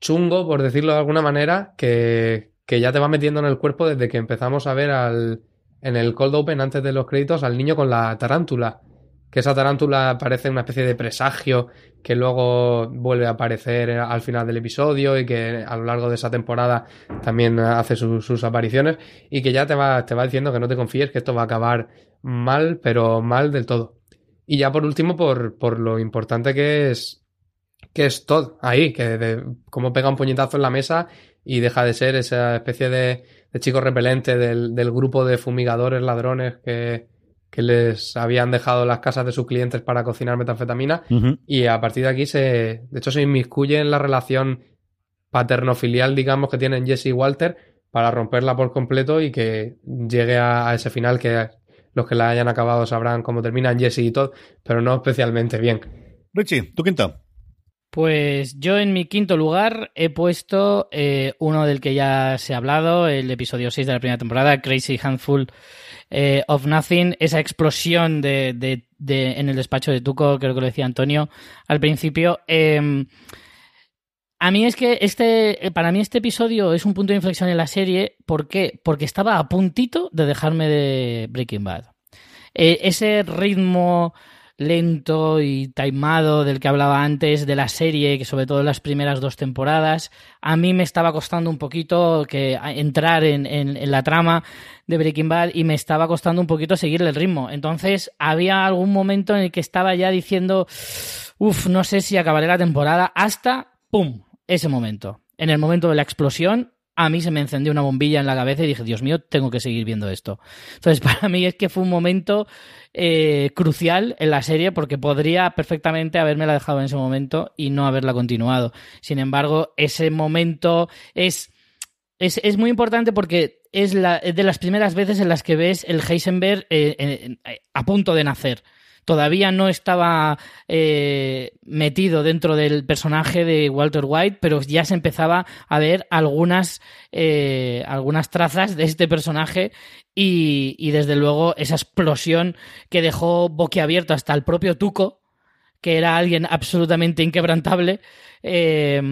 chungo, por decirlo de alguna manera, que, que ya te va metiendo en el cuerpo desde que empezamos a ver al, en el cold open antes de los créditos, al niño con la tarántula, que esa tarántula parece una especie de presagio que luego vuelve a aparecer al final del episodio y que a lo largo de esa temporada también hace su, sus apariciones y que ya te va, te va diciendo que no te confíes, que esto va a acabar mal, pero mal del todo. Y ya por último, por, por lo importante que es, que es Todd ahí, que de, como pega un puñetazo en la mesa y deja de ser esa especie de, de chico repelente del, del grupo de fumigadores ladrones que... que les habían dejado las casas de sus clientes para cocinar metanfetamina, uh-huh. y a partir de aquí se, de hecho se inmiscuye en la relación paterno-filial, digamos, que tienen Jesse y Walter para romperla por completo y que llegue a, a ese final que los que la hayan acabado sabrán cómo terminan Jesse y Todd, pero no especialmente bien. Richie, ¿tu quinto? Pues yo en mi quinto lugar he puesto eh, uno del que ya se ha hablado, el episodio seis de la primera temporada, Crazy Handful eh, of Nothing, esa explosión de, de, de en el despacho de Tuco, creo que lo decía Antonio al principio. Eh, a mí es que este, para mí este episodio es un punto de inflexión en la serie. ¿Por qué? Porque estaba a puntito de dejarme de Breaking Bad. Eh, ese ritmo lento y taimado del que hablaba antes de la serie, que sobre todo en las primeras dos temporadas, a mí me estaba costando un poquito que entrar en, en, en la trama de Breaking Bad y me estaba costando un poquito seguirle el ritmo. Entonces había algún momento en el que estaba ya diciendo, uff, no sé si acabaré la temporada, hasta ¡pum! Ese momento. En el momento de la explosión, a mí se me encendió una bombilla en la cabeza y dije, Dios mío, tengo que seguir viendo esto. Entonces, para mí es que fue un momento eh, crucial en la serie porque podría perfectamente habérmela dejado en ese momento y no haberla continuado. Sin embargo, ese momento es, es, es muy importante porque es, la, es de las primeras veces en las que ves el Heisenberg eh, eh, eh, a punto de nacer. Todavía no estaba eh, metido dentro del personaje de Walter White, pero ya se empezaba a ver algunas, eh, algunas trazas de este personaje y, y desde luego esa explosión que dejó boquiabierto hasta el propio Tuco, que era alguien absolutamente inquebrantable, eh,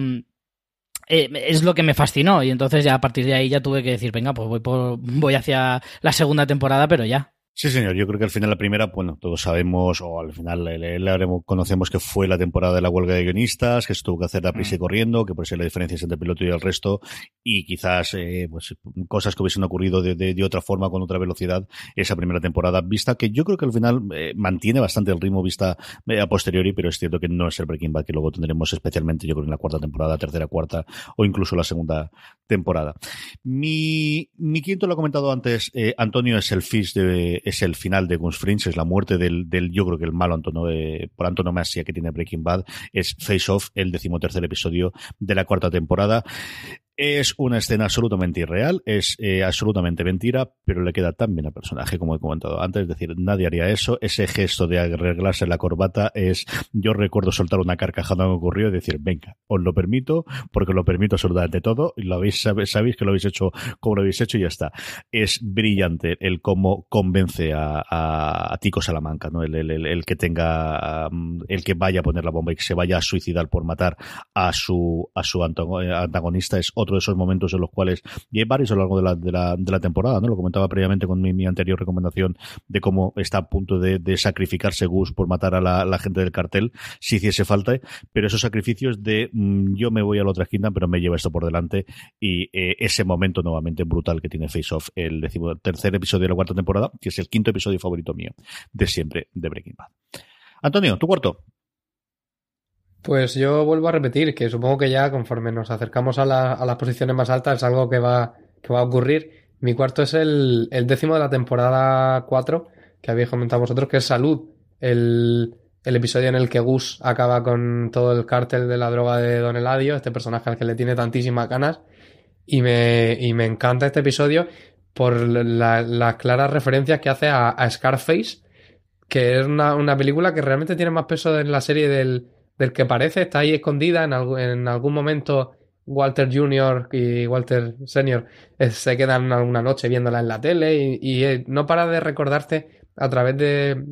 Eh, es lo que me fascinó. Y entonces ya a partir de ahí ya tuve que decir, venga, pues voy, por, voy hacia la segunda temporada, pero ya. Sí, señor. Yo creo que al final la primera, bueno, todos sabemos, o al final le, le, le conocemos que fue la temporada de la huelga de guionistas, que se tuvo que hacer la prisa y corriendo, que por eso la diferencia es entre el piloto y el resto, y quizás eh, pues cosas que hubiesen ocurrido de, de, de otra forma, con otra velocidad, esa primera temporada vista, que yo creo que al final eh, mantiene bastante el ritmo vista eh, a posteriori, pero es cierto que no es el Breaking Bad que luego tendremos especialmente, yo creo, en la cuarta temporada, tercera, cuarta, o incluso la segunda temporada. Mi, mi quinto, lo ha comentado antes, eh, Antonio, es el fish de es el final de Gus Fring, es la muerte del, del yo creo que el malo Antonio, eh, por antonomasia que tiene Breaking Bad, es Face Off, el decimotercer episodio de la cuarta temporada. Es una escena absolutamente irreal, es eh, absolutamente mentira, pero le queda tan bien al personaje, como he comentado antes, es decir, nadie haría eso. Ese gesto de arreglarse la corbata es, yo recuerdo soltar una carcajada que me ocurrió y decir, venga, os lo permito, porque lo permito absolutamente todo, y lo habéis, sabéis, sabéis que lo habéis hecho como lo habéis hecho y ya está. Es brillante el cómo convence a, a, a Tico Salamanca, ¿no? El, el, el, el que tenga, el que vaya a poner la bomba y que se vaya a suicidar por matar a su, a su antagonista, es otro de esos momentos en los cuales, y hay varios a lo largo de la, de la, de la temporada, ¿no? Lo comentaba previamente con mi, mi anterior recomendación de cómo está a punto de, de sacrificarse Gus por matar a la, la gente del cartel si hiciese falta, pero esos sacrificios de mmm, yo me voy a la otra esquina pero me lleva esto por delante, y eh, ese momento nuevamente brutal que tiene Face Off, el decimotercer episodio de la cuarta temporada, que es el quinto episodio favorito mío de siempre de Breaking Bad. Antonio, tu cuarto. Pues yo vuelvo a repetir que supongo que ya conforme nos acercamos a, la, a las posiciones más altas es algo que va, que va a ocurrir. Mi cuarto es el, el décimo de la temporada cuatro, que habéis comentado vosotros, que es Salud, el, el episodio en el que Gus acaba con todo el cártel de la droga de Don Eladio, este personaje al que le tiene tantísimas ganas, y me, y me encanta este episodio por las la claras referencias que hace a, a Scarface, que es una, una película que realmente tiene más peso en la serie del, del que parece. Está ahí escondida, en, algo, en algún momento Walter junior y Walter senior se quedan alguna noche viéndola en la tele y, y no para de recordarte a través de,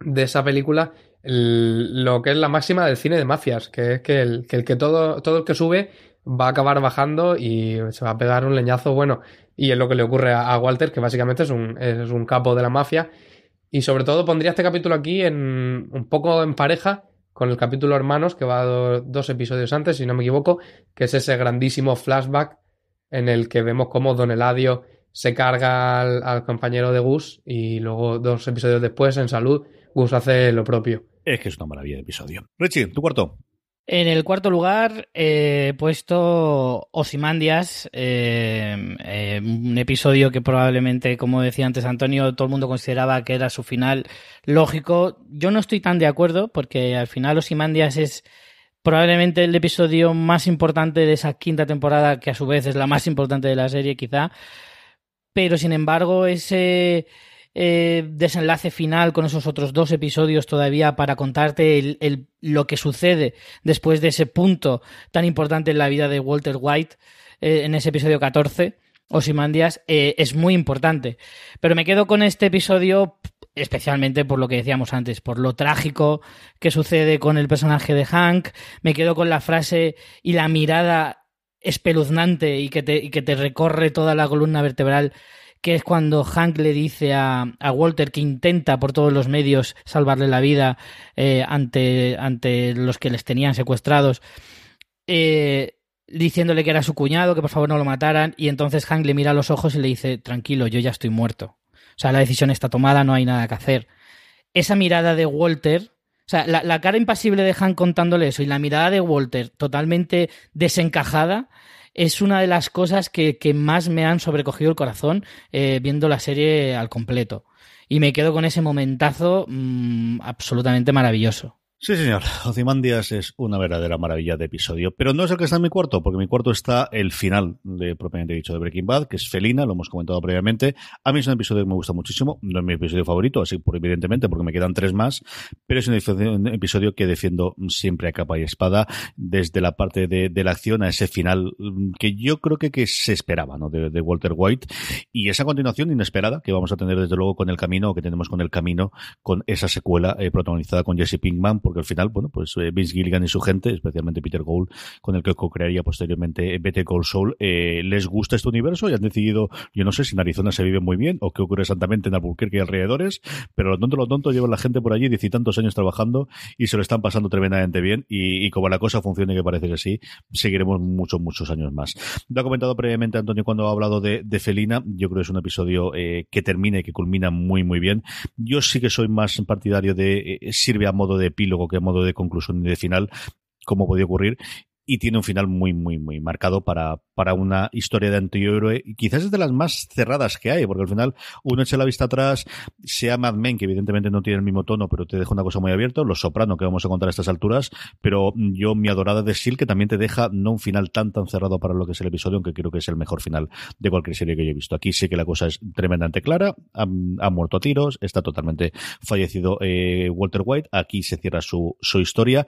de esa película el, lo que es la máxima del cine de mafias, que es que el que, el que todo, todo el que sube va a acabar bajando y se va a pegar un leñazo bueno. Y es lo que le ocurre a, a Walter, que básicamente es un, es un capo de la mafia. Y sobre todo pondría este capítulo aquí en un poco en pareja con el capítulo Hermanos, que va do, dos episodios antes, si no me equivoco, que es ese grandísimo flashback en el que vemos cómo Don Eladio se carga al, al compañero de Gus, y luego dos episodios después, en Salud, Gus hace lo propio. Es que es una maravilla de episodio. Richie, tu cuarto. En el cuarto lugar eh, he puesto Ozymandias, eh, eh, un episodio que probablemente, como decía antes Antonio, todo el mundo consideraba que era su final lógico. Yo no estoy tan de acuerdo, porque al final Ozymandias es probablemente el episodio más importante de esa quinta temporada, que a su vez es la más importante de la serie quizá, pero sin embargo ese... Eh, desenlace final con esos otros dos episodios todavía para contarte el, el, lo que sucede después de ese punto tan importante en la vida de Walter White, eh, en ese episodio catorce, Ozymandias, eh, es muy importante. Pero me quedo con este episodio especialmente por lo que decíamos antes, por lo trágico que sucede con el personaje de Hank. Me quedo con la frase y la mirada espeluznante y que te, y que te recorre toda la columna vertebral, que es cuando Hank le dice a, a Walter que intenta por todos los medios salvarle la vida eh, ante, ante los que les tenían secuestrados, eh, diciéndole que era su cuñado, que por favor no lo mataran, y entonces Hank le mira a los ojos y le dice: tranquilo, yo ya estoy muerto. O sea, la decisión está tomada, no hay nada que hacer. Esa mirada de Walter... O sea, la, la cara impasible de Hank contándole eso y la mirada de Walter totalmente desencajada... Es una de las cosas que, que más me han sobrecogido el corazón eh, viendo la serie al completo. Y me quedo con ese momentazo mmm, absolutamente maravilloso. Sí, señor. Ozymandias es una verdadera maravilla de episodio. Pero no es el que está en mi cuarto, porque en mi cuarto está el final, de, propiamente dicho, de Breaking Bad, que es Felina, lo hemos comentado previamente. A mí es un episodio que me gusta muchísimo. No es mi episodio favorito, así por evidentemente, porque me quedan tres más. Pero es un episodio que defiendo siempre a capa y espada, desde la parte de, de la acción a ese final que yo creo que, que se esperaba, ¿no? De, de Walter White. Y esa continuación inesperada que vamos a tener, desde luego, con El Camino, o que tenemos con El Camino, con esa secuela eh, protagonizada con Jesse Pinkman, porque al final, bueno, pues Vince Gilligan y su gente, especialmente Peter Gould, con el que co-crearía posteriormente Better Call Saul, eh, les gusta este universo y han decidido, yo no sé si en Arizona se vive muy bien o qué ocurre exactamente en Albuquerque y alrededores, pero lo tonto, lo tonto, llevan la gente por allí diez y tantos años trabajando y se lo están pasando tremendamente bien, y, y como la cosa funcione, que parece que sí, seguiremos muchos, muchos años más. Lo ha comentado previamente Antonio cuando ha hablado de, de Felina. Yo creo que es un episodio eh, que termina y que culmina muy, muy bien. Yo sí que soy más partidario de eh, sirve a modo de epílogo que a modo de conclusión y de final, como podía ocurrir, y tiene un final muy, muy, muy marcado para, para una historia de antihéroe, y quizás es de las más cerradas que hay, porque al final uno echa la vista atrás, sea Mad Men, que evidentemente no tiene el mismo tono, pero te deja una cosa muy abierta, Los Soprano, que vamos a contar a estas alturas, pero yo, mi adorada de S H I E L D, que también te deja no un final tan, tan cerrado para lo que es el episodio, aunque creo que es el mejor final de cualquier serie que yo he visto. Aquí sí que la cosa es tremendamente clara, ha, ha muerto a tiros, está totalmente fallecido eh, Walter White, aquí se cierra su, su historia,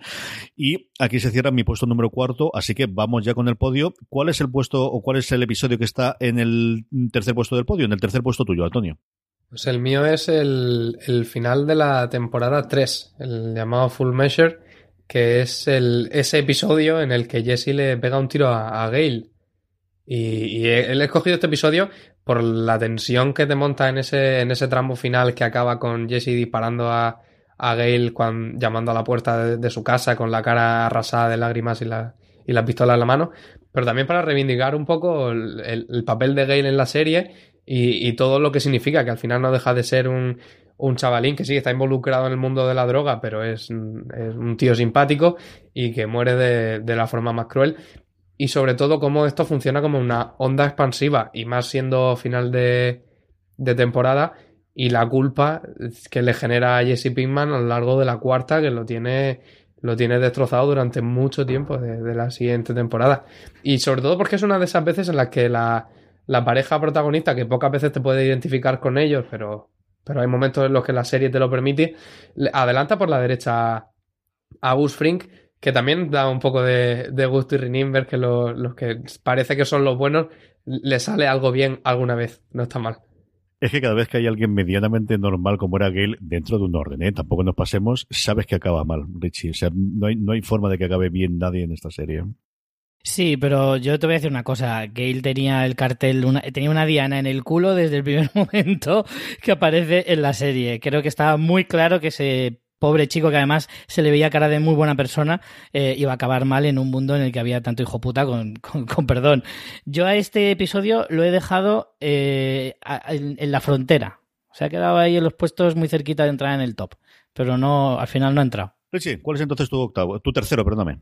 y aquí se cierra mi puesto número cuatro. Así que vamos ya con el podio. ¿Cuál es el puesto o cuál es el episodio que está en el tercer puesto del podio? En el tercer puesto tuyo, Antonio. Pues el mío es el, el final de la temporada tres, el llamado Full Measure, que es el, ese episodio en el que Jesse le pega un tiro a, a Gale. Y, y he escogido este episodio por la tensión que te monta en ese, en ese tramo final que acaba con Jesse disparando a... a Gale cuando, llamando a la puerta de, de su casa con la cara arrasada de lágrimas y la, y la pistola en la mano, pero también para reivindicar un poco el, el, el papel de Gale en la serie y, y todo lo que significa, que al final no deja de ser un, un chavalín que sí está involucrado en el mundo de la droga, pero es, es un tío simpático y que muere de, de la forma más cruel, y sobre todo cómo esto funciona como una onda expansiva, y más siendo final de, de temporada. Y la culpa que le genera a Jesse Pinkman a lo largo de la cuarta, que lo tiene, lo tiene destrozado durante mucho tiempo de, de la siguiente temporada. Y sobre todo porque es una de esas veces en las que la, la pareja protagonista, que pocas veces te puedes identificar con ellos, pero, pero hay momentos en los que la serie te lo permite, adelanta por la derecha a Gus Fring, que también da un poco de, de gusto, y Rinenberg, que lo, los que parece que son los buenos, le sale algo bien alguna vez, no está mal. Es que cada vez que hay alguien medianamente normal como era Gale, dentro de un orden, ¿eh? Tampoco nos pasemos, sabes que acaba mal, Richie. O sea, no hay, no hay forma de que acabe bien nadie en esta serie. Sí, pero yo te voy a decir una cosa. Gale tenía el cartel, una, tenía una diana en el culo desde el primer momento que aparece en la serie. Creo que estaba muy claro que se... Pobre chico, que además se le veía cara de muy buena persona, eh, iba a acabar mal en un mundo en el que había tanto hijo puta, con, con, con perdón. Yo a este episodio lo he dejado eh, a, en, en la frontera. Se ha quedado ahí en los puestos muy cerquita de entrar en el top. Pero no, al final no ha entrado. Richie, ¿cuál es entonces tu octavo? Tu tercero, perdóname.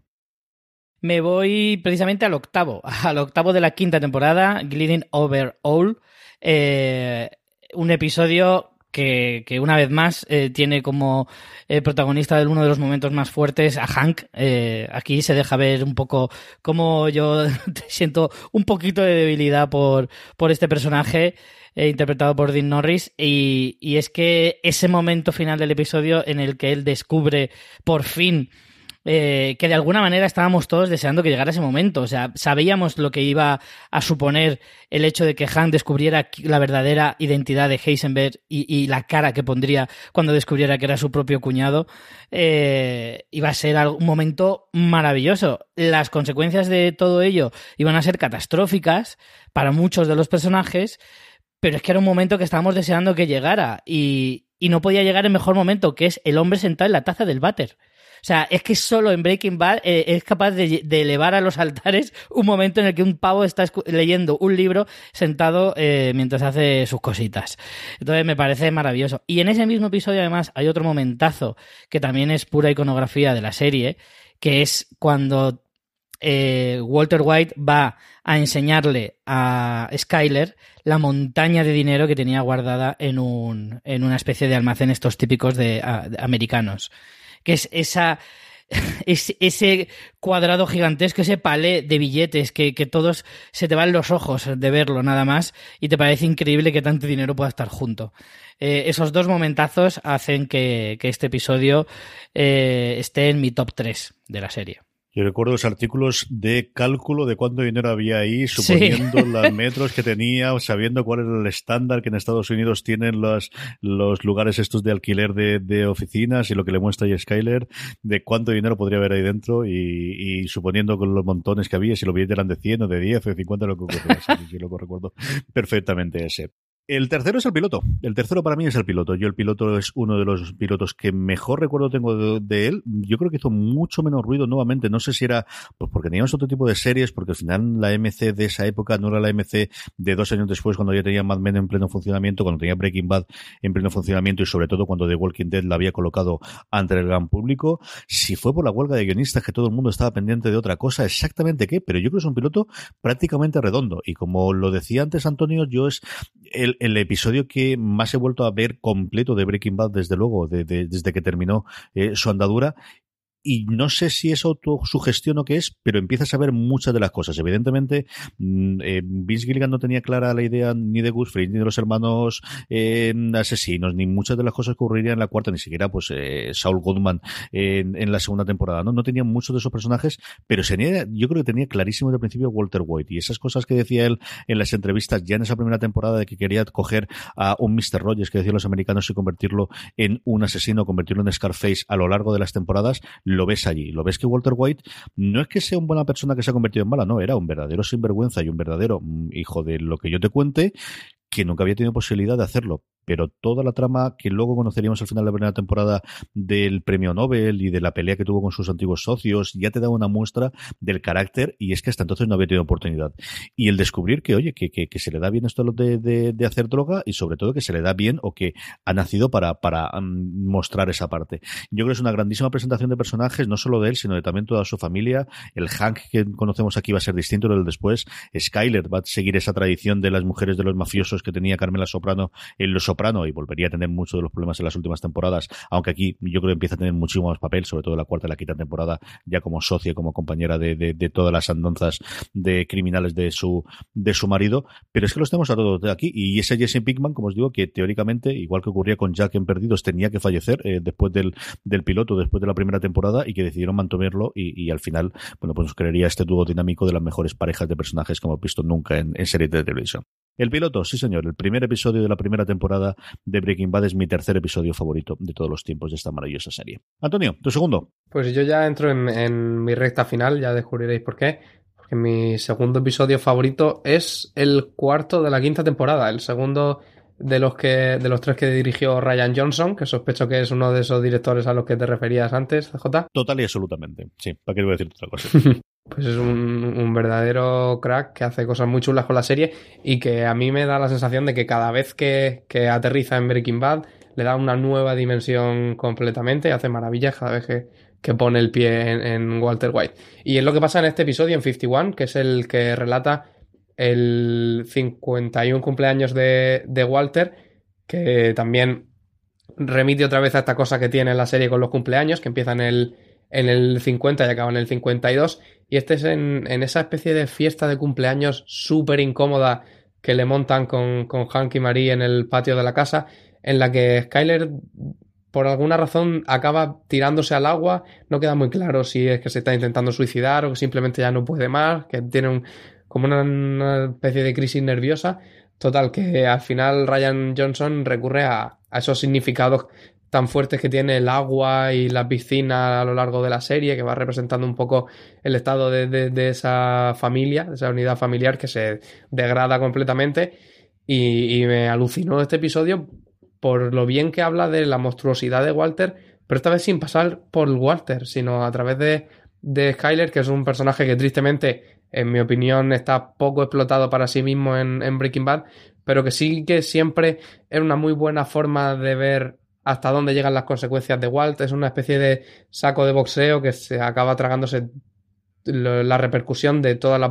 Me voy precisamente al octavo. Al octavo de la quinta temporada, Gliding Over All. Eh, un episodio... Que, que una vez más eh, tiene como eh, protagonista de uno de los momentos más fuertes a Hank. Eh, aquí se deja ver un poco cómo yo siento un poquito de debilidad por, por este personaje eh, interpretado por Dean Norris. Y, y es que ese momento final del episodio en el que él descubre por fin eh, que de alguna manera estábamos todos deseando que llegara ese momento. O sea, sabíamos lo que iba a suponer el hecho de que Hank descubriera la verdadera identidad de Heisenberg y, y la cara que pondría cuando descubriera que era su propio cuñado. Eh, iba a ser un momento maravilloso. Las consecuencias de todo ello iban a ser catastróficas para muchos de los personajes, pero es que era un momento que estábamos deseando que llegara y, y no podía llegar el mejor momento, que es el hombre sentado en la taza del váter. O sea, es que solo en Breaking Bad eh, es capaz de, de elevar a los altares un momento en el que un pavo está escu- leyendo un libro sentado eh, mientras hace sus cositas. Entonces me parece maravilloso. Y en ese mismo episodio, además, hay otro momentazo que también es pura iconografía de la serie, que es cuando eh, Walter White va a enseñarle a Skyler la montaña de dinero que tenía guardada en un en una especie de almacén, estos típicos de, a, de americanos. Que es esa es, ese cuadrado gigantesco, ese palé de billetes que, que todos se te van los ojos de verlo nada más y te parece increíble que tanto dinero pueda estar junto. Eh, esos dos momentazos hacen que, que este episodio eh, esté en mi top tres de la serie. Yo recuerdo los artículos de cálculo de cuánto dinero había ahí, suponiendo sí. los metros que tenía, sabiendo cuál era el estándar que en Estados Unidos tienen los, los lugares estos de alquiler de, de oficinas y lo que le muestra ahí Skyler, de cuánto dinero podría haber ahí dentro y, y suponiendo con los montones que había, si los billetes eran de cien o de diez o de cincuenta, lo que ocurría. Yo lo recuerdo perfectamente ese. El tercero es el piloto. El tercero para mí es el piloto. Yo el piloto es uno de los pilotos que mejor recuerdo tengo de, de él. Yo creo que hizo mucho menos ruido nuevamente. No sé si era pues porque teníamos otro tipo de series, porque al final la M C de esa época no era la M C de dos años después, cuando ya tenía Mad Men en pleno funcionamiento, cuando tenía Breaking Bad en pleno funcionamiento y sobre todo cuando The Walking Dead la había colocado ante el gran público. Si fue por la huelga de guionistas que todo el mundo estaba pendiente de otra cosa, exactamente qué, pero yo creo que es un piloto prácticamente redondo. Y como lo decía antes Antonio, yo es el el episodio que más he vuelto a ver completo de Breaking Bad, desde luego, de, de, desde que terminó eh, su andadura. Y no sé si es autosugestión o qué es, pero empiezas a ver muchas de las cosas. Evidentemente, eh, Vince Gilligan no tenía clara la idea ni de Gus Fring, ni de los hermanos eh, asesinos, ni muchas de las cosas que ocurrirían en la cuarta, ni siquiera pues eh, Saul Goodman eh, en, en la segunda temporada. No no tenía muchos de esos personajes, pero se tenía, yo creo que tenía clarísimo desde el principio Walter White. Y esas cosas que decía él en las entrevistas ya en esa primera temporada, de que quería coger a un mister Rogers, que decían los americanos, y convertirlo en un asesino, convertirlo en Scarface a lo largo de las temporadas, lo ves allí, lo ves que Walter White no es que sea una buena persona que se ha convertido en mala, no, era un verdadero sinvergüenza y un verdadero hijo de lo que yo te cuente, que nunca había tenido posibilidad de hacerlo. Pero toda la trama que luego conoceríamos al final de la primera temporada del premio Nobel y de la pelea que tuvo con sus antiguos socios, ya te da una muestra del carácter, y es que hasta entonces no había tenido oportunidad. Y el descubrir que, oye, que, que, que se le da bien esto de, de, de hacer droga, y sobre todo que se le da bien, o que ha nacido para, para mostrar esa parte. Yo creo que es una grandísima presentación de personajes, no solo de él, sino de también toda su familia. El Hank que conocemos aquí va a ser distinto del después. Skyler va a seguir esa tradición de las mujeres de los mafiosos que tenía Carmela Soprano en los Soprano y volvería a tener muchos de los problemas en las últimas temporadas, aunque aquí yo creo que empieza a tener muchísimo más papel, sobre todo en la cuarta y la quinta temporada, ya como socia, como compañera de, de, de todas las andanzas de criminales de su de su marido, pero es que los tenemos a todos aquí, y ese Jesse Pinkman, como os digo, que teóricamente, igual que ocurría con Jack en Perdidos, tenía que fallecer eh, después del, del piloto, después de la primera temporada, y que decidieron mantenerlo, y, y al final, bueno, pues nos crearía este dúo dinámico de las mejores parejas de personajes que hemos visto nunca en, en series de televisión. El piloto, sí señor, el primer episodio de la primera temporada de Breaking Bad es mi tercer episodio favorito de todos los tiempos de esta maravillosa serie. Antonio, tu segundo. Pues yo ya entro en, en mi recta final, ya descubriréis por qué, porque mi segundo episodio favorito es el cuarto de la quinta temporada, el segundo de los que de los tres que dirigió Rian Johnson, que sospecho que es uno de esos directores a los que te referías antes, C J. Total y absolutamente, sí, ¿para qué voy a decir otra cosa? Pues es un, un verdadero crack que hace cosas muy chulas con la serie y que a mí me da la sensación de que cada vez que, que aterriza en Breaking Bad le da una nueva dimensión completamente y hace maravillas cada vez que, que pone el pie en, en Walter White. Y es lo que pasa en este episodio, en cincuenta y uno, que es el que relata el cincuenta y uno cumpleaños de, de Walter, que también remite otra vez a esta cosa que tiene la serie con los cumpleaños, que empiezan en el... en el cincuenta y acaba en el cincuenta y dos, y este es en, en esa especie de fiesta de cumpleaños súper incómoda que le montan con, con Hank y Marie en el patio de la casa, en la que Skyler por alguna razón acaba tirándose al agua. No queda muy claro si es que se está intentando suicidar o que simplemente ya no puede más, que tiene un, como una, una especie de crisis nerviosa. Total, que al final Rian Johnson recurre a, a esos significados tan fuertes que tiene el agua y la piscina a lo largo de la serie, que va representando un poco el estado de, de, de esa familia, de esa unidad familiar que se degrada completamente. Y, y me alucinó este episodio por lo bien que habla de la monstruosidad de Walter, pero esta vez sin pasar por Walter, sino a través de, de Skyler, que es un personaje que tristemente, en mi opinión, está poco explotado para sí mismo en, en Breaking Bad, pero que sí que siempre es una muy buena forma de ver hasta dónde llegan las consecuencias de Walt. Es una especie de saco de boxeo que se acaba tragándose la repercusión de toda la...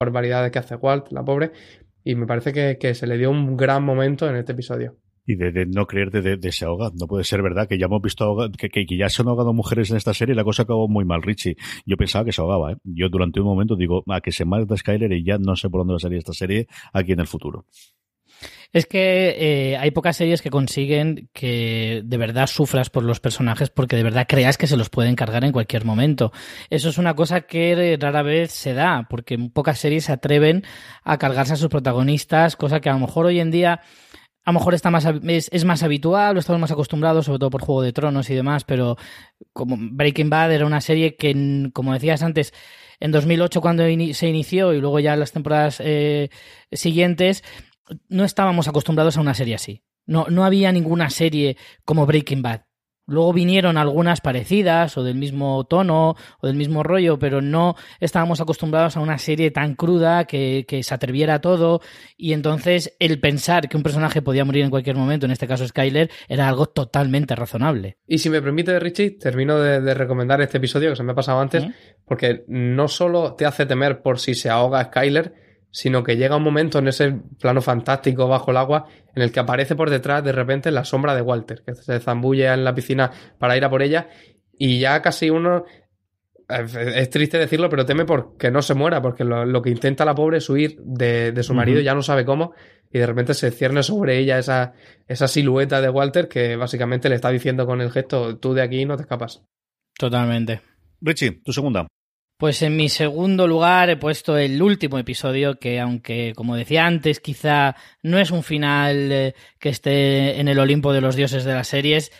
Barbaridades que hace Walt, la pobre, y me parece que, que se le dio un gran momento en este episodio. Y de, de no creerte de, de se ahoga. No puede ser verdad que ya hemos visto ahoga, que, que, que ya se han ahogado mujeres en esta serie y la cosa acabó muy mal, Richie. Yo pensaba que se ahogaba, ¿eh? Yo durante un momento digo, a que se mata Skyler y ya no sé por dónde va a salir esta serie aquí en el futuro. Es que eh, hay pocas series que consiguen que de verdad sufras por los personajes porque de verdad creas que se los pueden cargar en cualquier momento. Eso es una cosa que rara vez se da, porque pocas series se atreven a cargarse a sus protagonistas, cosa que a lo mejor hoy en día a lo mejor está más, es, es más habitual, o estamos más acostumbrados, sobre todo por Juego de Tronos y demás, pero como Breaking Bad era una serie que, como decías antes, en dos mil ocho cuando in- se inició y luego ya en las temporadas eh, siguientes... no estábamos acostumbrados a una serie así. No, no había ninguna serie como Breaking Bad. Luego vinieron algunas parecidas o del mismo tono o del mismo rollo, pero no estábamos acostumbrados a una serie tan cruda que, que se atreviera a todo, y entonces el pensar que un personaje podía morir en cualquier momento, en este caso Skyler, era algo totalmente razonable. Y si me permite, Richie, termino de, de recomendar este episodio que se me ha pasado antes, ¿eh? Porque no solo te hace temer por si se ahoga Skyler, sino que llega un momento en ese plano fantástico bajo el agua en el que aparece por detrás de repente la sombra de Walter, que se zambulle en la piscina para ir a por ella, y ya casi uno es triste decirlo, pero teme porque no se muera, porque lo, lo que intenta la pobre es huir de, de su marido, uh-huh. ya no sabe cómo, y de repente se cierne sobre ella esa, esa silueta de Walter que básicamente le está diciendo con el gesto, tú de aquí no te escapas. Totalmente. Richie, tu segunda. Pues en mi segundo lugar he puesto el último episodio que, aunque como decía antes, quizá no es un final que esté en el Olimpo de los dioses de las series,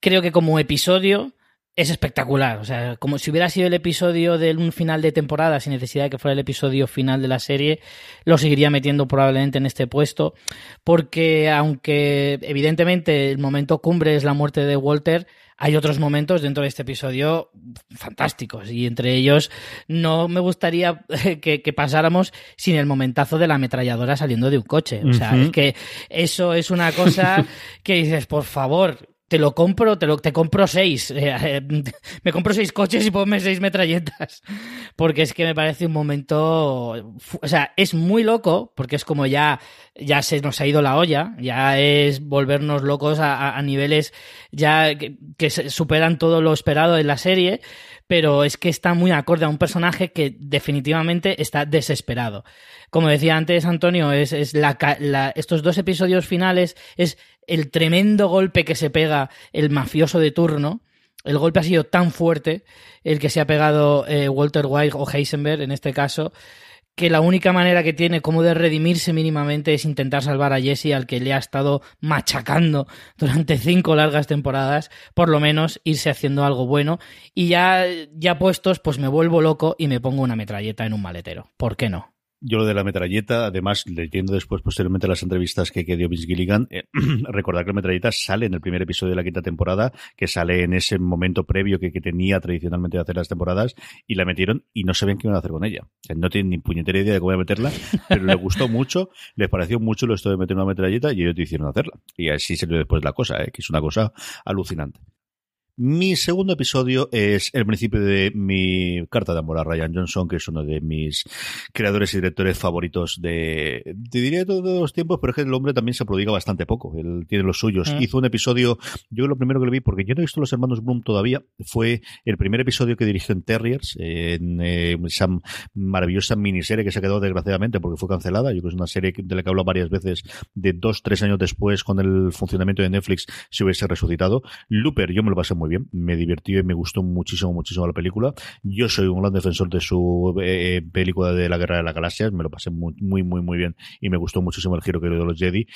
creo que como episodio es espectacular. O sea, como si hubiera sido el episodio de un final de temporada, sin necesidad de que fuera el episodio final de la serie, lo seguiría metiendo probablemente en este puesto, porque aunque evidentemente el momento cumbre es la muerte de Walter, hay otros momentos dentro de este episodio fantásticos, y entre ellos no me gustaría que, que pasáramos sin el momentazo de la ametralladora saliendo de un coche. O sea, uh-huh. es que eso es una cosa que dices, por favor... Te lo compro, te lo te compro seis. Eh, eh, me compro seis coches y ponme seis metralletas. Porque es que me parece un momento... O sea, es muy loco, porque es como ya, ya se nos ha ido la olla, ya es volvernos locos a, a, a niveles ya que, que superan todo lo esperado en la serie, pero es que está muy acorde a un personaje que definitivamente está desesperado. Como decía antes Antonio, es, es la, la, estos dos episodios finales es... el tremendo golpe que se pega el mafioso de turno, el golpe ha sido tan fuerte, el que se ha pegado eh, Walter White o Heisenberg en este caso, que la única manera que tiene como de redimirse mínimamente es intentar salvar a Jesse, al que le ha estado machacando durante cinco largas temporadas, por lo menos irse haciendo algo bueno. Y ya, ya puestos, pues me vuelvo loco y me pongo una metralleta en un maletero. ¿Por qué no? Yo lo de la metralleta, además, leyendo después posteriormente las entrevistas que, que dio Vince Gilligan, eh, recordar que la metralleta sale en el primer episodio de la quinta temporada, que sale en ese momento previo que, que tenía tradicionalmente de hacer las temporadas, y la metieron y no sabían qué iban a hacer con ella. O sea, no tienen ni puñetera idea de cómo iban a meterla, pero les gustó mucho, les pareció mucho lo esto de meter una metralleta y ellos decidieron hacerla. Y así salió después la cosa, eh, que es una cosa alucinante. Mi segundo episodio es el principio de mi carta de amor a Rian Johnson, que es uno de mis creadores y directores favoritos de, te diría, de todos los tiempos, pero es que el hombre también se prodiga bastante poco. Él tiene los suyos. ¿Eh? Hizo un episodio, yo lo primero que lo vi, porque yo no he visto Los Hermanos Bloom todavía, fue el primer episodio que dirigió en Terriers, en eh, esa maravillosa miniserie que se ha quedado desgraciadamente porque fue cancelada. Yo creo que es una serie de la que he hablado varias veces, de dos, tres años después, con el funcionamiento de Netflix, se hubiese resucitado. Looper, yo me lo pasé muy bien, me divertí y me gustó muchísimo, muchísimo la película. Yo soy un gran defensor de su eh, película de la Guerra de las Galaxias, me lo pasé muy, muy, muy, muy bien y me gustó muchísimo el giro que le dio los Jedi.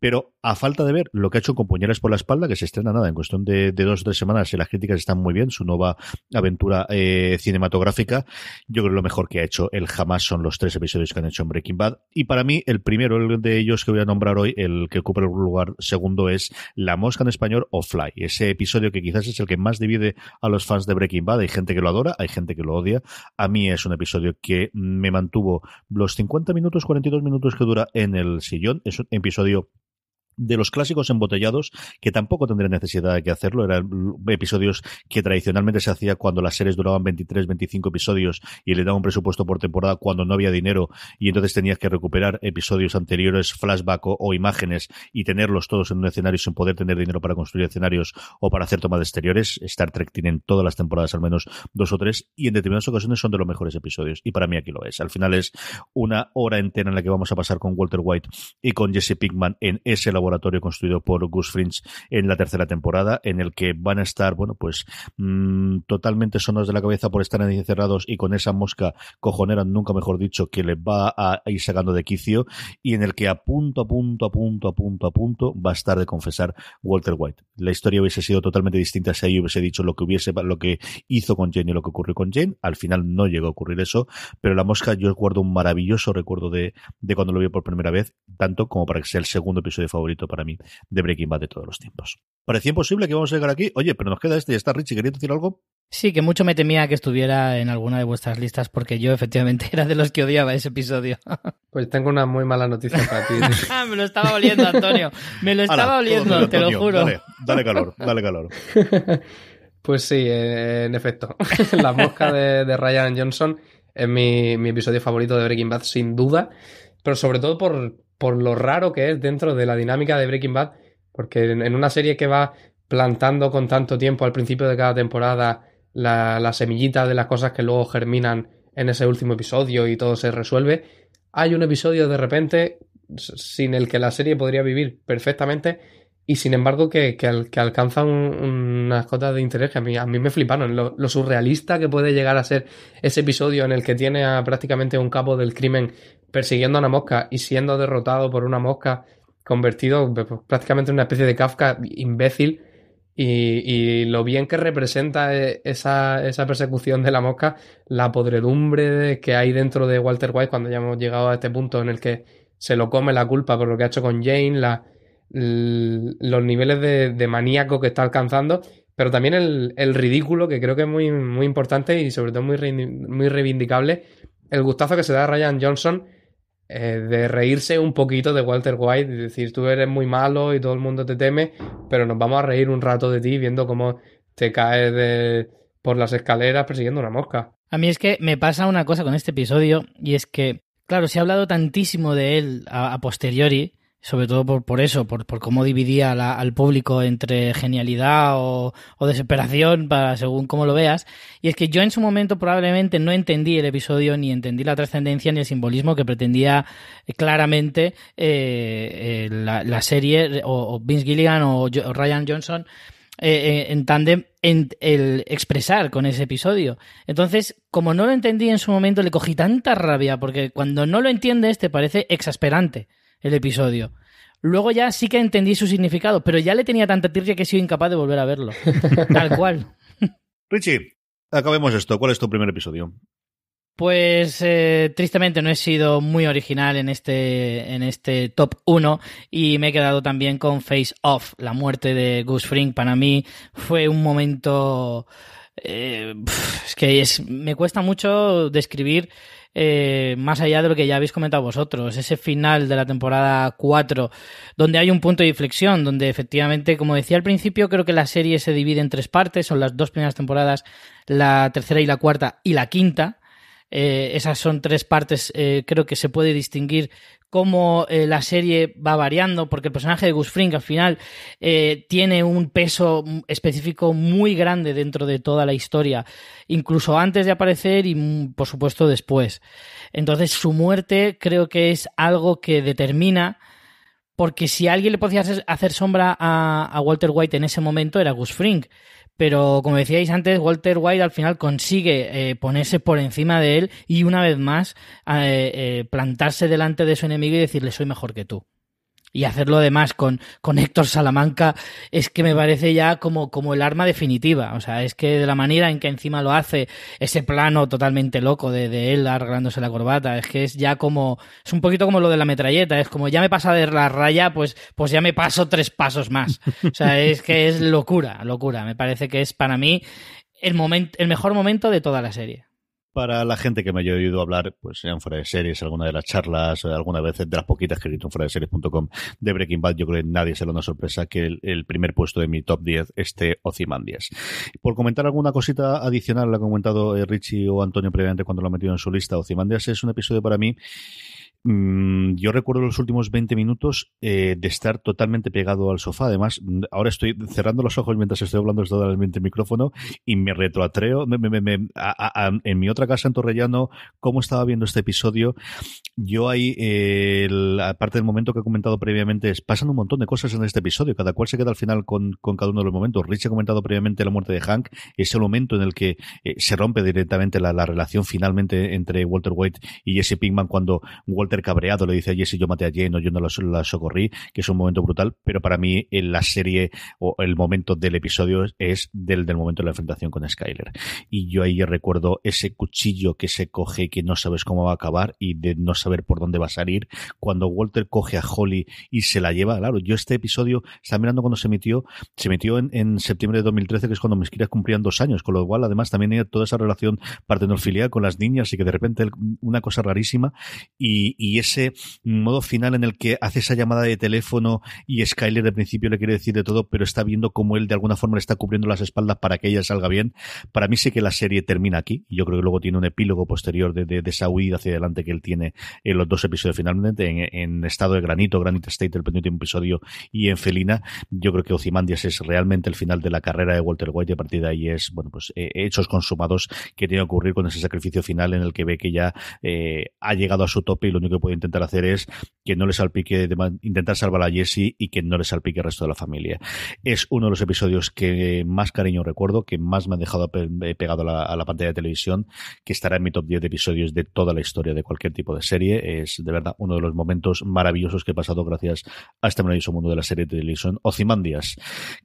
Pero a falta de ver lo que ha hecho Compañeras por la Espalda, que se estrena nada, en cuestión de, de dos o tres semanas, y las críticas están muy bien, su nueva aventura eh, cinematográfica, yo creo que lo mejor que ha hecho él jamás son los tres episodios que han hecho en Breaking Bad. Y para mí, el primero, el de ellos que voy a nombrar hoy, el que ocupa el lugar segundo, es La Mosca en español o Fly. Ese episodio que quizás es el que más divide a los fans de Breaking Bad. Hay gente que lo adora, hay gente que lo odia. A mí es un episodio que me mantuvo los cincuenta minutos, cuarenta y dos minutos que dura en el sillón. Es un episodio de los clásicos embotellados, que tampoco tendría necesidad de que hacerlo, eran episodios que tradicionalmente se hacía cuando las series duraban veintitrés, veinticinco episodios y le daban un presupuesto por temporada cuando no había dinero, y entonces tenías que recuperar episodios anteriores, flashback o, o imágenes, y tenerlos todos en un escenario sin poder tener dinero para construir escenarios o para hacer tomas de exteriores. Star Trek tienen todas las temporadas al menos dos o tres, y en determinadas ocasiones son de los mejores episodios, y para mí aquí lo es. Al final es una hora entera en la que vamos a pasar con Walter White y con Jesse Pinkman en ese laboratorio laboratorio construido por Gus Fring en la tercera temporada, en el que van a estar, bueno, pues mmm, totalmente sonados de la cabeza por estar encerrados y con esa mosca cojonera, nunca mejor dicho, que les va a ir sacando de quicio, y en el que a punto, a punto, a punto, a punto, a punto va a estar de confesar Walter White. La historia hubiese sido totalmente distinta si ahí hubiese dicho lo que hubiese, lo que hizo con Jane y lo que ocurrió con Jane. Al final no llegó a ocurrir eso, pero La Mosca, yo guardo un maravilloso recuerdo de, de cuando lo vi por primera vez, tanto como para que sea el segundo episodio favorito para mí de Breaking Bad de todos los tiempos. Parecía imposible que vamos a llegar aquí. Oye, pero nos queda este. ¿Ya está Richie? ¿Querías decir algo? Sí, que mucho me temía que estuviera en alguna de vuestras listas, porque yo efectivamente era de los que odiaba ese episodio. Pues tengo una muy mala noticia para ti. Me lo estaba oliendo, Antonio. Me lo estaba Ala, oliendo, todo, te Antonio, lo juro. Dale, dale calor, dale calor. Pues sí, en efecto. La Mosca de, de Rian Johnson es mi, mi episodio favorito de Breaking Bad, sin duda. Pero sobre todo por... por lo raro que es dentro de la dinámica de Breaking Bad, porque en una serie que va plantando con tanto tiempo al principio de cada temporada la, la semillita de las cosas que luego germinan en ese último episodio y todo se resuelve. Hay un episodio de repente sin el que la serie podría vivir perfectamente y sin embargo que, que, al, que alcanza un, unas cotas de interés que a mí, a mí me fliparon. Lo, lo surrealista que puede llegar a ser ese episodio en el que tiene a prácticamente un capo del crimen persiguiendo a una mosca y siendo derrotado por una mosca, convertido pues, prácticamente en una especie de Kafka imbécil, y, y lo bien que representa esa, esa persecución de la mosca, la podredumbre que hay dentro de Walter White cuando ya hemos llegado a este punto en el que se lo come la culpa por lo que ha hecho con Jane, la, l, los niveles de, de maníaco que está alcanzando, pero también el, el ridículo, que creo que es muy, muy importante y sobre todo muy, re, muy reivindicable, el gustazo que se da a Rian Johnson Eh, de reírse un poquito de Walter White y decir, tú eres muy malo y todo el mundo te teme, pero nos vamos a reír un rato de ti viendo cómo te caes de... por las escaleras persiguiendo una mosca. A mí es que me pasa una cosa con este episodio, y es que, claro, se ha hablado tantísimo de él a, a posteriori, sobre todo por, por eso, por, por cómo dividía la, al público entre genialidad o, o desesperación, para según cómo lo veas, y es que yo en su momento probablemente no entendí el episodio, ni entendí la trascendencia ni el simbolismo que pretendía claramente eh, eh, la, la serie, o, o Vince Gilligan o, o Rian Johnson eh, eh, en tándem, en el expresar con ese episodio. Entonces, como no lo entendí en su momento, le cogí tanta rabia, porque cuando no lo entiendes te parece exasperante el episodio. Luego ya sí que entendí su significado, pero ya le tenía tanta tirria que he sido incapaz de volver a verlo. Tal cual. Richie, acabemos esto. ¿Cuál es tu primer episodio? Pues eh, tristemente no he sido muy original en este en este top uno y me he quedado también con Face Off. La muerte de Gus Fring para mí fue un momento... Eh, es que es, me cuesta mucho describir eh, más allá de lo que ya habéis comentado vosotros, ese final de la temporada cuatro donde hay un punto de inflexión, donde efectivamente, como decía al principio, creo que la serie se divide en tres partes, son las dos primeras temporadas, la tercera y la cuarta y la quinta. Eh, esas son tres partes, eh, creo que se puede distinguir cómo eh, la serie va variando, porque el personaje de Gus Fring al final eh, tiene un peso específico muy grande dentro de toda la historia, incluso antes de aparecer y por supuesto después. Entonces su muerte creo que es algo que determina, porque si alguien le podía hacer sombra a, a Walter White en ese momento era Gus Fring. Pero, como decíais antes, Walter White al final consigue eh, ponerse por encima de él y una vez más eh, eh, plantarse delante de su enemigo y decirle soy mejor que tú. Y hacerlo además con, con Hector Salamanca es que me parece ya como, como el arma definitiva. O sea, es que de la manera en que encima lo hace, ese plano totalmente loco de, de él arreglándose la corbata, es que es ya como, es un poquito como lo de la metralleta, es como ya me pasa de la raya, pues, pues ya me paso tres pasos más. O sea, es que es locura, locura. Me parece que es para mí el momento, el mejor momento de toda la serie. Para la gente que me haya oído hablar, pues sean fuera de series, alguna de las charlas, alguna vez de las poquitas que he escrito en fuera de series punto com de Breaking Bad, yo creo que nadie se le da una sorpresa que el, el primer puesto de mi top diez esté Ozymandias. Por comentar alguna cosita adicional, lo ha comentado Richie o Antonio previamente cuando lo ha metido en su lista, Ozymandias es un episodio para mí. Yo recuerdo los últimos veinte minutos eh, de estar totalmente pegado al sofá. Además, ahora estoy cerrando los ojos mientras estoy hablando, estoy totalmente el micrófono y me retroatreo. Me, me, me, a, a, en mi otra casa, en Torrellano, cómo estaba viendo este episodio. Yo ahí, eh, la parte del momento que he comentado previamente, es, pasan un montón de cosas en este episodio. Cada cual se queda al final con, con cada uno de los momentos. Rich ha comentado previamente la muerte de Hank. Es el momento en el que eh, se rompe directamente la, la relación finalmente entre Walter White y Jesse Pinkman cuando Walter cabreado le dice a Jesse yo maté a Jane o yo no la, la socorrí, que es un momento brutal, pero para mí en la serie o el momento del episodio es del, del momento de la enfrentación con Skyler, y yo ahí recuerdo ese cuchillo que se coge y que no sabes cómo va a acabar y de no saber por dónde va a salir, cuando Walter coge a Holly y se la lleva. Claro, yo este episodio estaba mirando cuando se emitió se emitió en, en septiembre de dos mil trece, que es cuando mis crías cumplían dos años, con lo cual además también hay toda esa relación paterno-filial con las niñas y que de repente una cosa rarísima y y ese modo final en el que hace esa llamada de teléfono y Skyler de principio le quiere decir de todo, pero está viendo cómo él de alguna forma le está cubriendo las espaldas para que ella salga bien. Para mí sí que la serie termina aquí, y yo creo que luego tiene un epílogo posterior de, de, de esa huida hacia adelante que él tiene en los dos episodios finalmente, en, en estado de granito, Granite State, el penúltimo episodio, y en Felina. Yo creo que Ozymandias es realmente el final de la carrera de Walter White, y a partir de ahí es, bueno, pues eh, hechos consumados que tiene que ocurrir con ese sacrificio final en el que ve que ya eh, ha llegado a su tope, y lo único que puede intentar hacer es que no le salpique, intentar salvar a Jesse y que no le salpique el resto de la familia. Es uno de los episodios que más cariño recuerdo, que más me ha dejado pegado a la, a la pantalla de televisión, que estará en mi top diez de episodios de toda la historia de cualquier tipo de serie. Es de verdad uno de los momentos maravillosos que he pasado gracias a este maravilloso mundo de la serie de televisión. Ozymandias,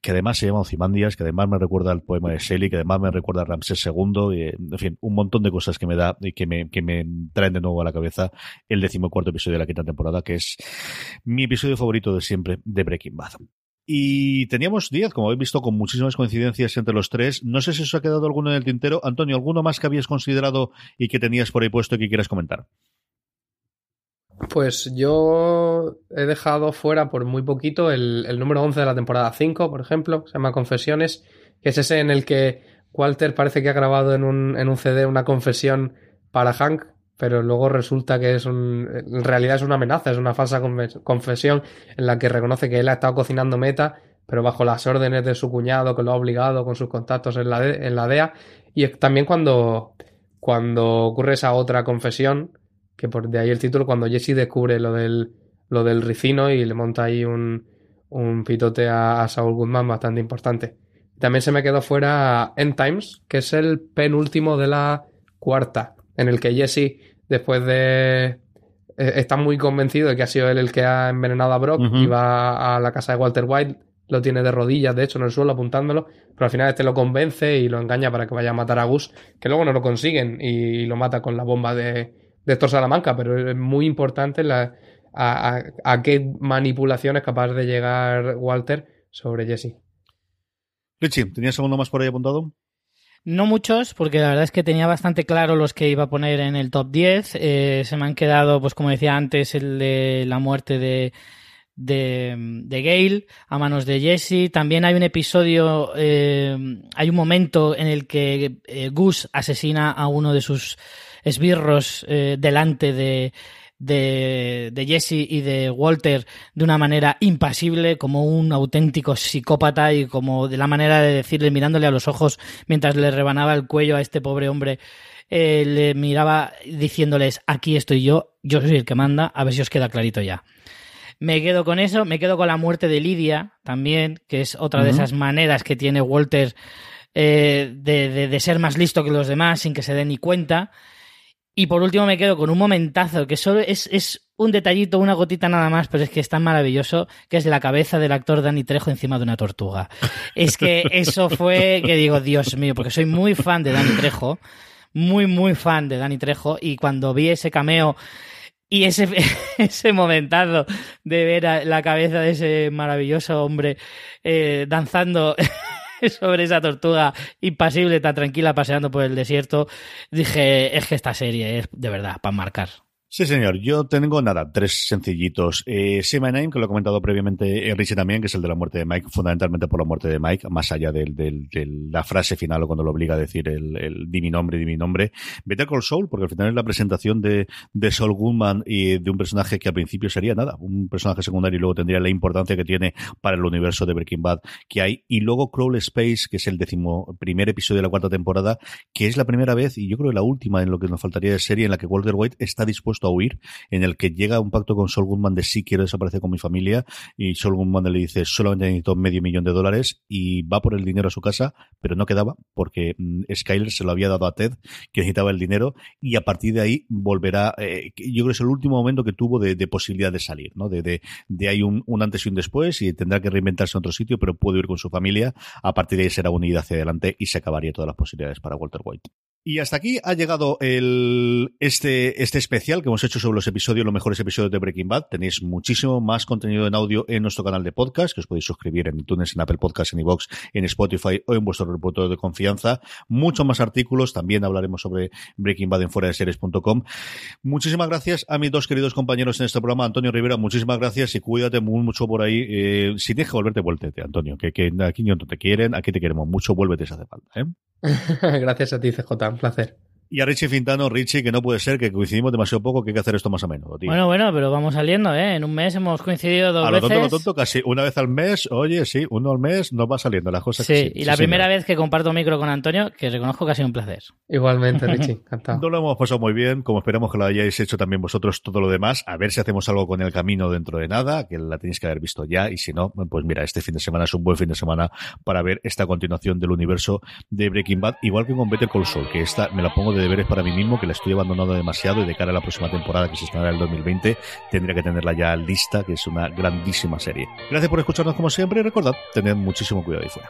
que además se llama Ozymandias, que además me recuerda al poema de Shelley, que además me recuerda a Ramsés segundo, y, en fin, un montón de cosas que me da y que me, que me traen de nuevo a la cabeza el decimocuarto episodio de la quinta temporada, que es mi episodio favorito de siempre de Breaking Bad. Y teníamos diez, como habéis visto, con muchísimas coincidencias entre los tres. No sé si os ha quedado alguno en el tintero. Antonio, ¿alguno más que habías considerado y que tenías por ahí puesto y que quieras comentar? Pues yo he dejado fuera por muy poquito el, el número once de la temporada cinco, por ejemplo, se llama Confesiones, que es ese en el que Walter parece que ha grabado en un, en un C D una confesión para Hank, pero luego resulta que es un, en realidad es una amenaza, es una falsa confesión en la que reconoce que él ha estado cocinando meta, pero bajo las órdenes de su cuñado, que lo ha obligado con sus contactos en la, de, en la D E A. Y también cuando, cuando ocurre esa otra confesión, que por de ahí el título, cuando Jesse descubre lo del, lo del ricino y le monta ahí un, un pitote a, a Saul Goodman bastante importante. También se me quedó fuera End Times, que es el penúltimo de la cuarta, en el que Jesse... Después de... Eh, está muy convencido de que ha sido él el que ha envenenado a Brock, uh-huh. y va a la casa de Walter White, lo tiene de rodillas, de hecho, en el suelo apuntándolo, pero al final este lo convence y lo engaña para que vaya a matar a Gus, que luego no lo consiguen y lo mata con la bomba de, de Hector Salamanca, pero es muy importante la, a, a, a qué manipulación es capaz de llegar Walter sobre Jesse. Richie, ¿tenías alguno más por ahí apuntado? No muchos, porque la verdad es que tenía bastante claro los que iba a poner en el top diez. Eh, se me han quedado, pues como decía antes, el de la muerte de, de, de Gale a manos de Jesse. También hay un episodio, eh, hay un momento en el que eh, Gus asesina a uno de sus esbirros eh, delante de... de de Jesse y de Walter de una manera impasible, como un auténtico psicópata, y como de la manera de decirle, mirándole a los ojos mientras le rebanaba el cuello a este pobre hombre, eh, le miraba diciéndoles: aquí estoy yo, yo soy el que manda, a ver si os queda clarito ya. Me quedo con eso, me quedo con la muerte de Lidia también, que es otra uh-huh. de esas maneras que tiene Walter eh, de, de, de ser más listo que los demás sin que se den ni cuenta. Y por último me quedo con un momentazo, que solo es, es un detallito, una gotita nada más, pero es que es tan maravilloso, que es la cabeza del actor Dani Trejo encima de una tortuga. Es que eso fue que digo, Dios mío, porque soy muy fan de Dani Trejo, muy, muy fan de Dani Trejo, y cuando vi ese cameo y ese, ese momentazo de ver a la cabeza de ese maravilloso hombre eh, danzando... sobre esa tortuga impasible, tan tranquila, paseando por el desierto, dije, es que esta serie es de verdad para marcar. Sí, señor. Yo tengo, nada, tres sencillitos. Eh, Say My Name, que lo he comentado previamente Richie también, que es el de la muerte de Mike, fundamentalmente por la muerte de Mike, más allá de, de, de la frase final o cuando lo obliga a decir el, el di mi nombre, di mi nombre. Better Call Saul, porque al final es la presentación de, de Saul Goodman y de un personaje que al principio sería, nada, un personaje secundario y luego tendría la importancia que tiene para el universo de Breaking Bad que hay. Y luego Crawl Space, que es el décimo primer episodio de la cuarta temporada, que es la primera vez, y yo creo que la última en lo que nos faltaría de serie, en la que Walter White está dispuesto a huir, en el que llega un pacto con Saul Goodman de sí, quiero desaparecer con mi familia, y Saul Goodman le dice, solamente necesito medio millón de dólares, y va por el dinero a su casa, pero no quedaba, porque Skyler se lo había dado a Ted, que necesitaba el dinero, y a partir de ahí volverá, eh, yo creo que es el último momento que tuvo de, de posibilidad de salir, ¿no? De, de, de hay un, un antes y un después, y tendrá que reinventarse en otro sitio, pero puede ir con su familia, a partir de ahí será unida hacia adelante, y se acabaría todas las posibilidades para Walter White. Y hasta aquí ha llegado el, este, este especial que hemos hecho sobre los episodios, los mejores episodios de Breaking Bad. Tenéis muchísimo más contenido en audio en nuestro canal de podcast, que os podéis suscribir en iTunes, en Apple Podcasts, en iVoox, en Spotify o en vuestro reportero de confianza. Muchos más artículos. También hablaremos sobre Breaking Bad en fuera de series punto com. Muchísimas gracias a mis dos queridos compañeros en este programa. Antonio Rivera, muchísimas gracias y cuídate muy, mucho por ahí. Eh, si tienes que volverte, vuélvete, Antonio. Que, que aquí no te quieren, aquí te queremos mucho. Vuélvete si hace falta, ¿eh? Gracias a ti, C J. Un placer. Y a Richie Fintano, Richie, que no puede ser, que coincidimos demasiado poco, que hay que hacer esto más a menudo, tío. Bueno, bueno, pero vamos saliendo, ¿eh? En un mes hemos coincidido dos a veces. A lo tonto, lo tonto, casi una vez al mes, oye, sí, uno al mes, nos va saliendo las cosas. Sí, que sí y sí, la sí, primera sí, vez que comparto micro con Antonio, que reconozco que ha sido un placer. Igualmente, Richie, encantado. No lo hemos pasado muy bien, como esperamos que lo hayáis hecho también vosotros todo lo demás. A ver si hacemos algo con El Camino dentro de nada, que la tenéis que haber visto ya, y si no, pues mira, este fin de semana es un buen fin de semana para ver esta continuación del universo de Breaking Bad, igual que con Better Call Saul, que esta me la pongo de de deberes para mí mismo, que la estoy abandonando demasiado, y de cara a la próxima temporada que se estrenará el dos mil veinte tendría que tenerla ya lista, que es una grandísima serie. Gracias por escucharnos como siempre y recordad, tened muchísimo cuidado ahí fuera.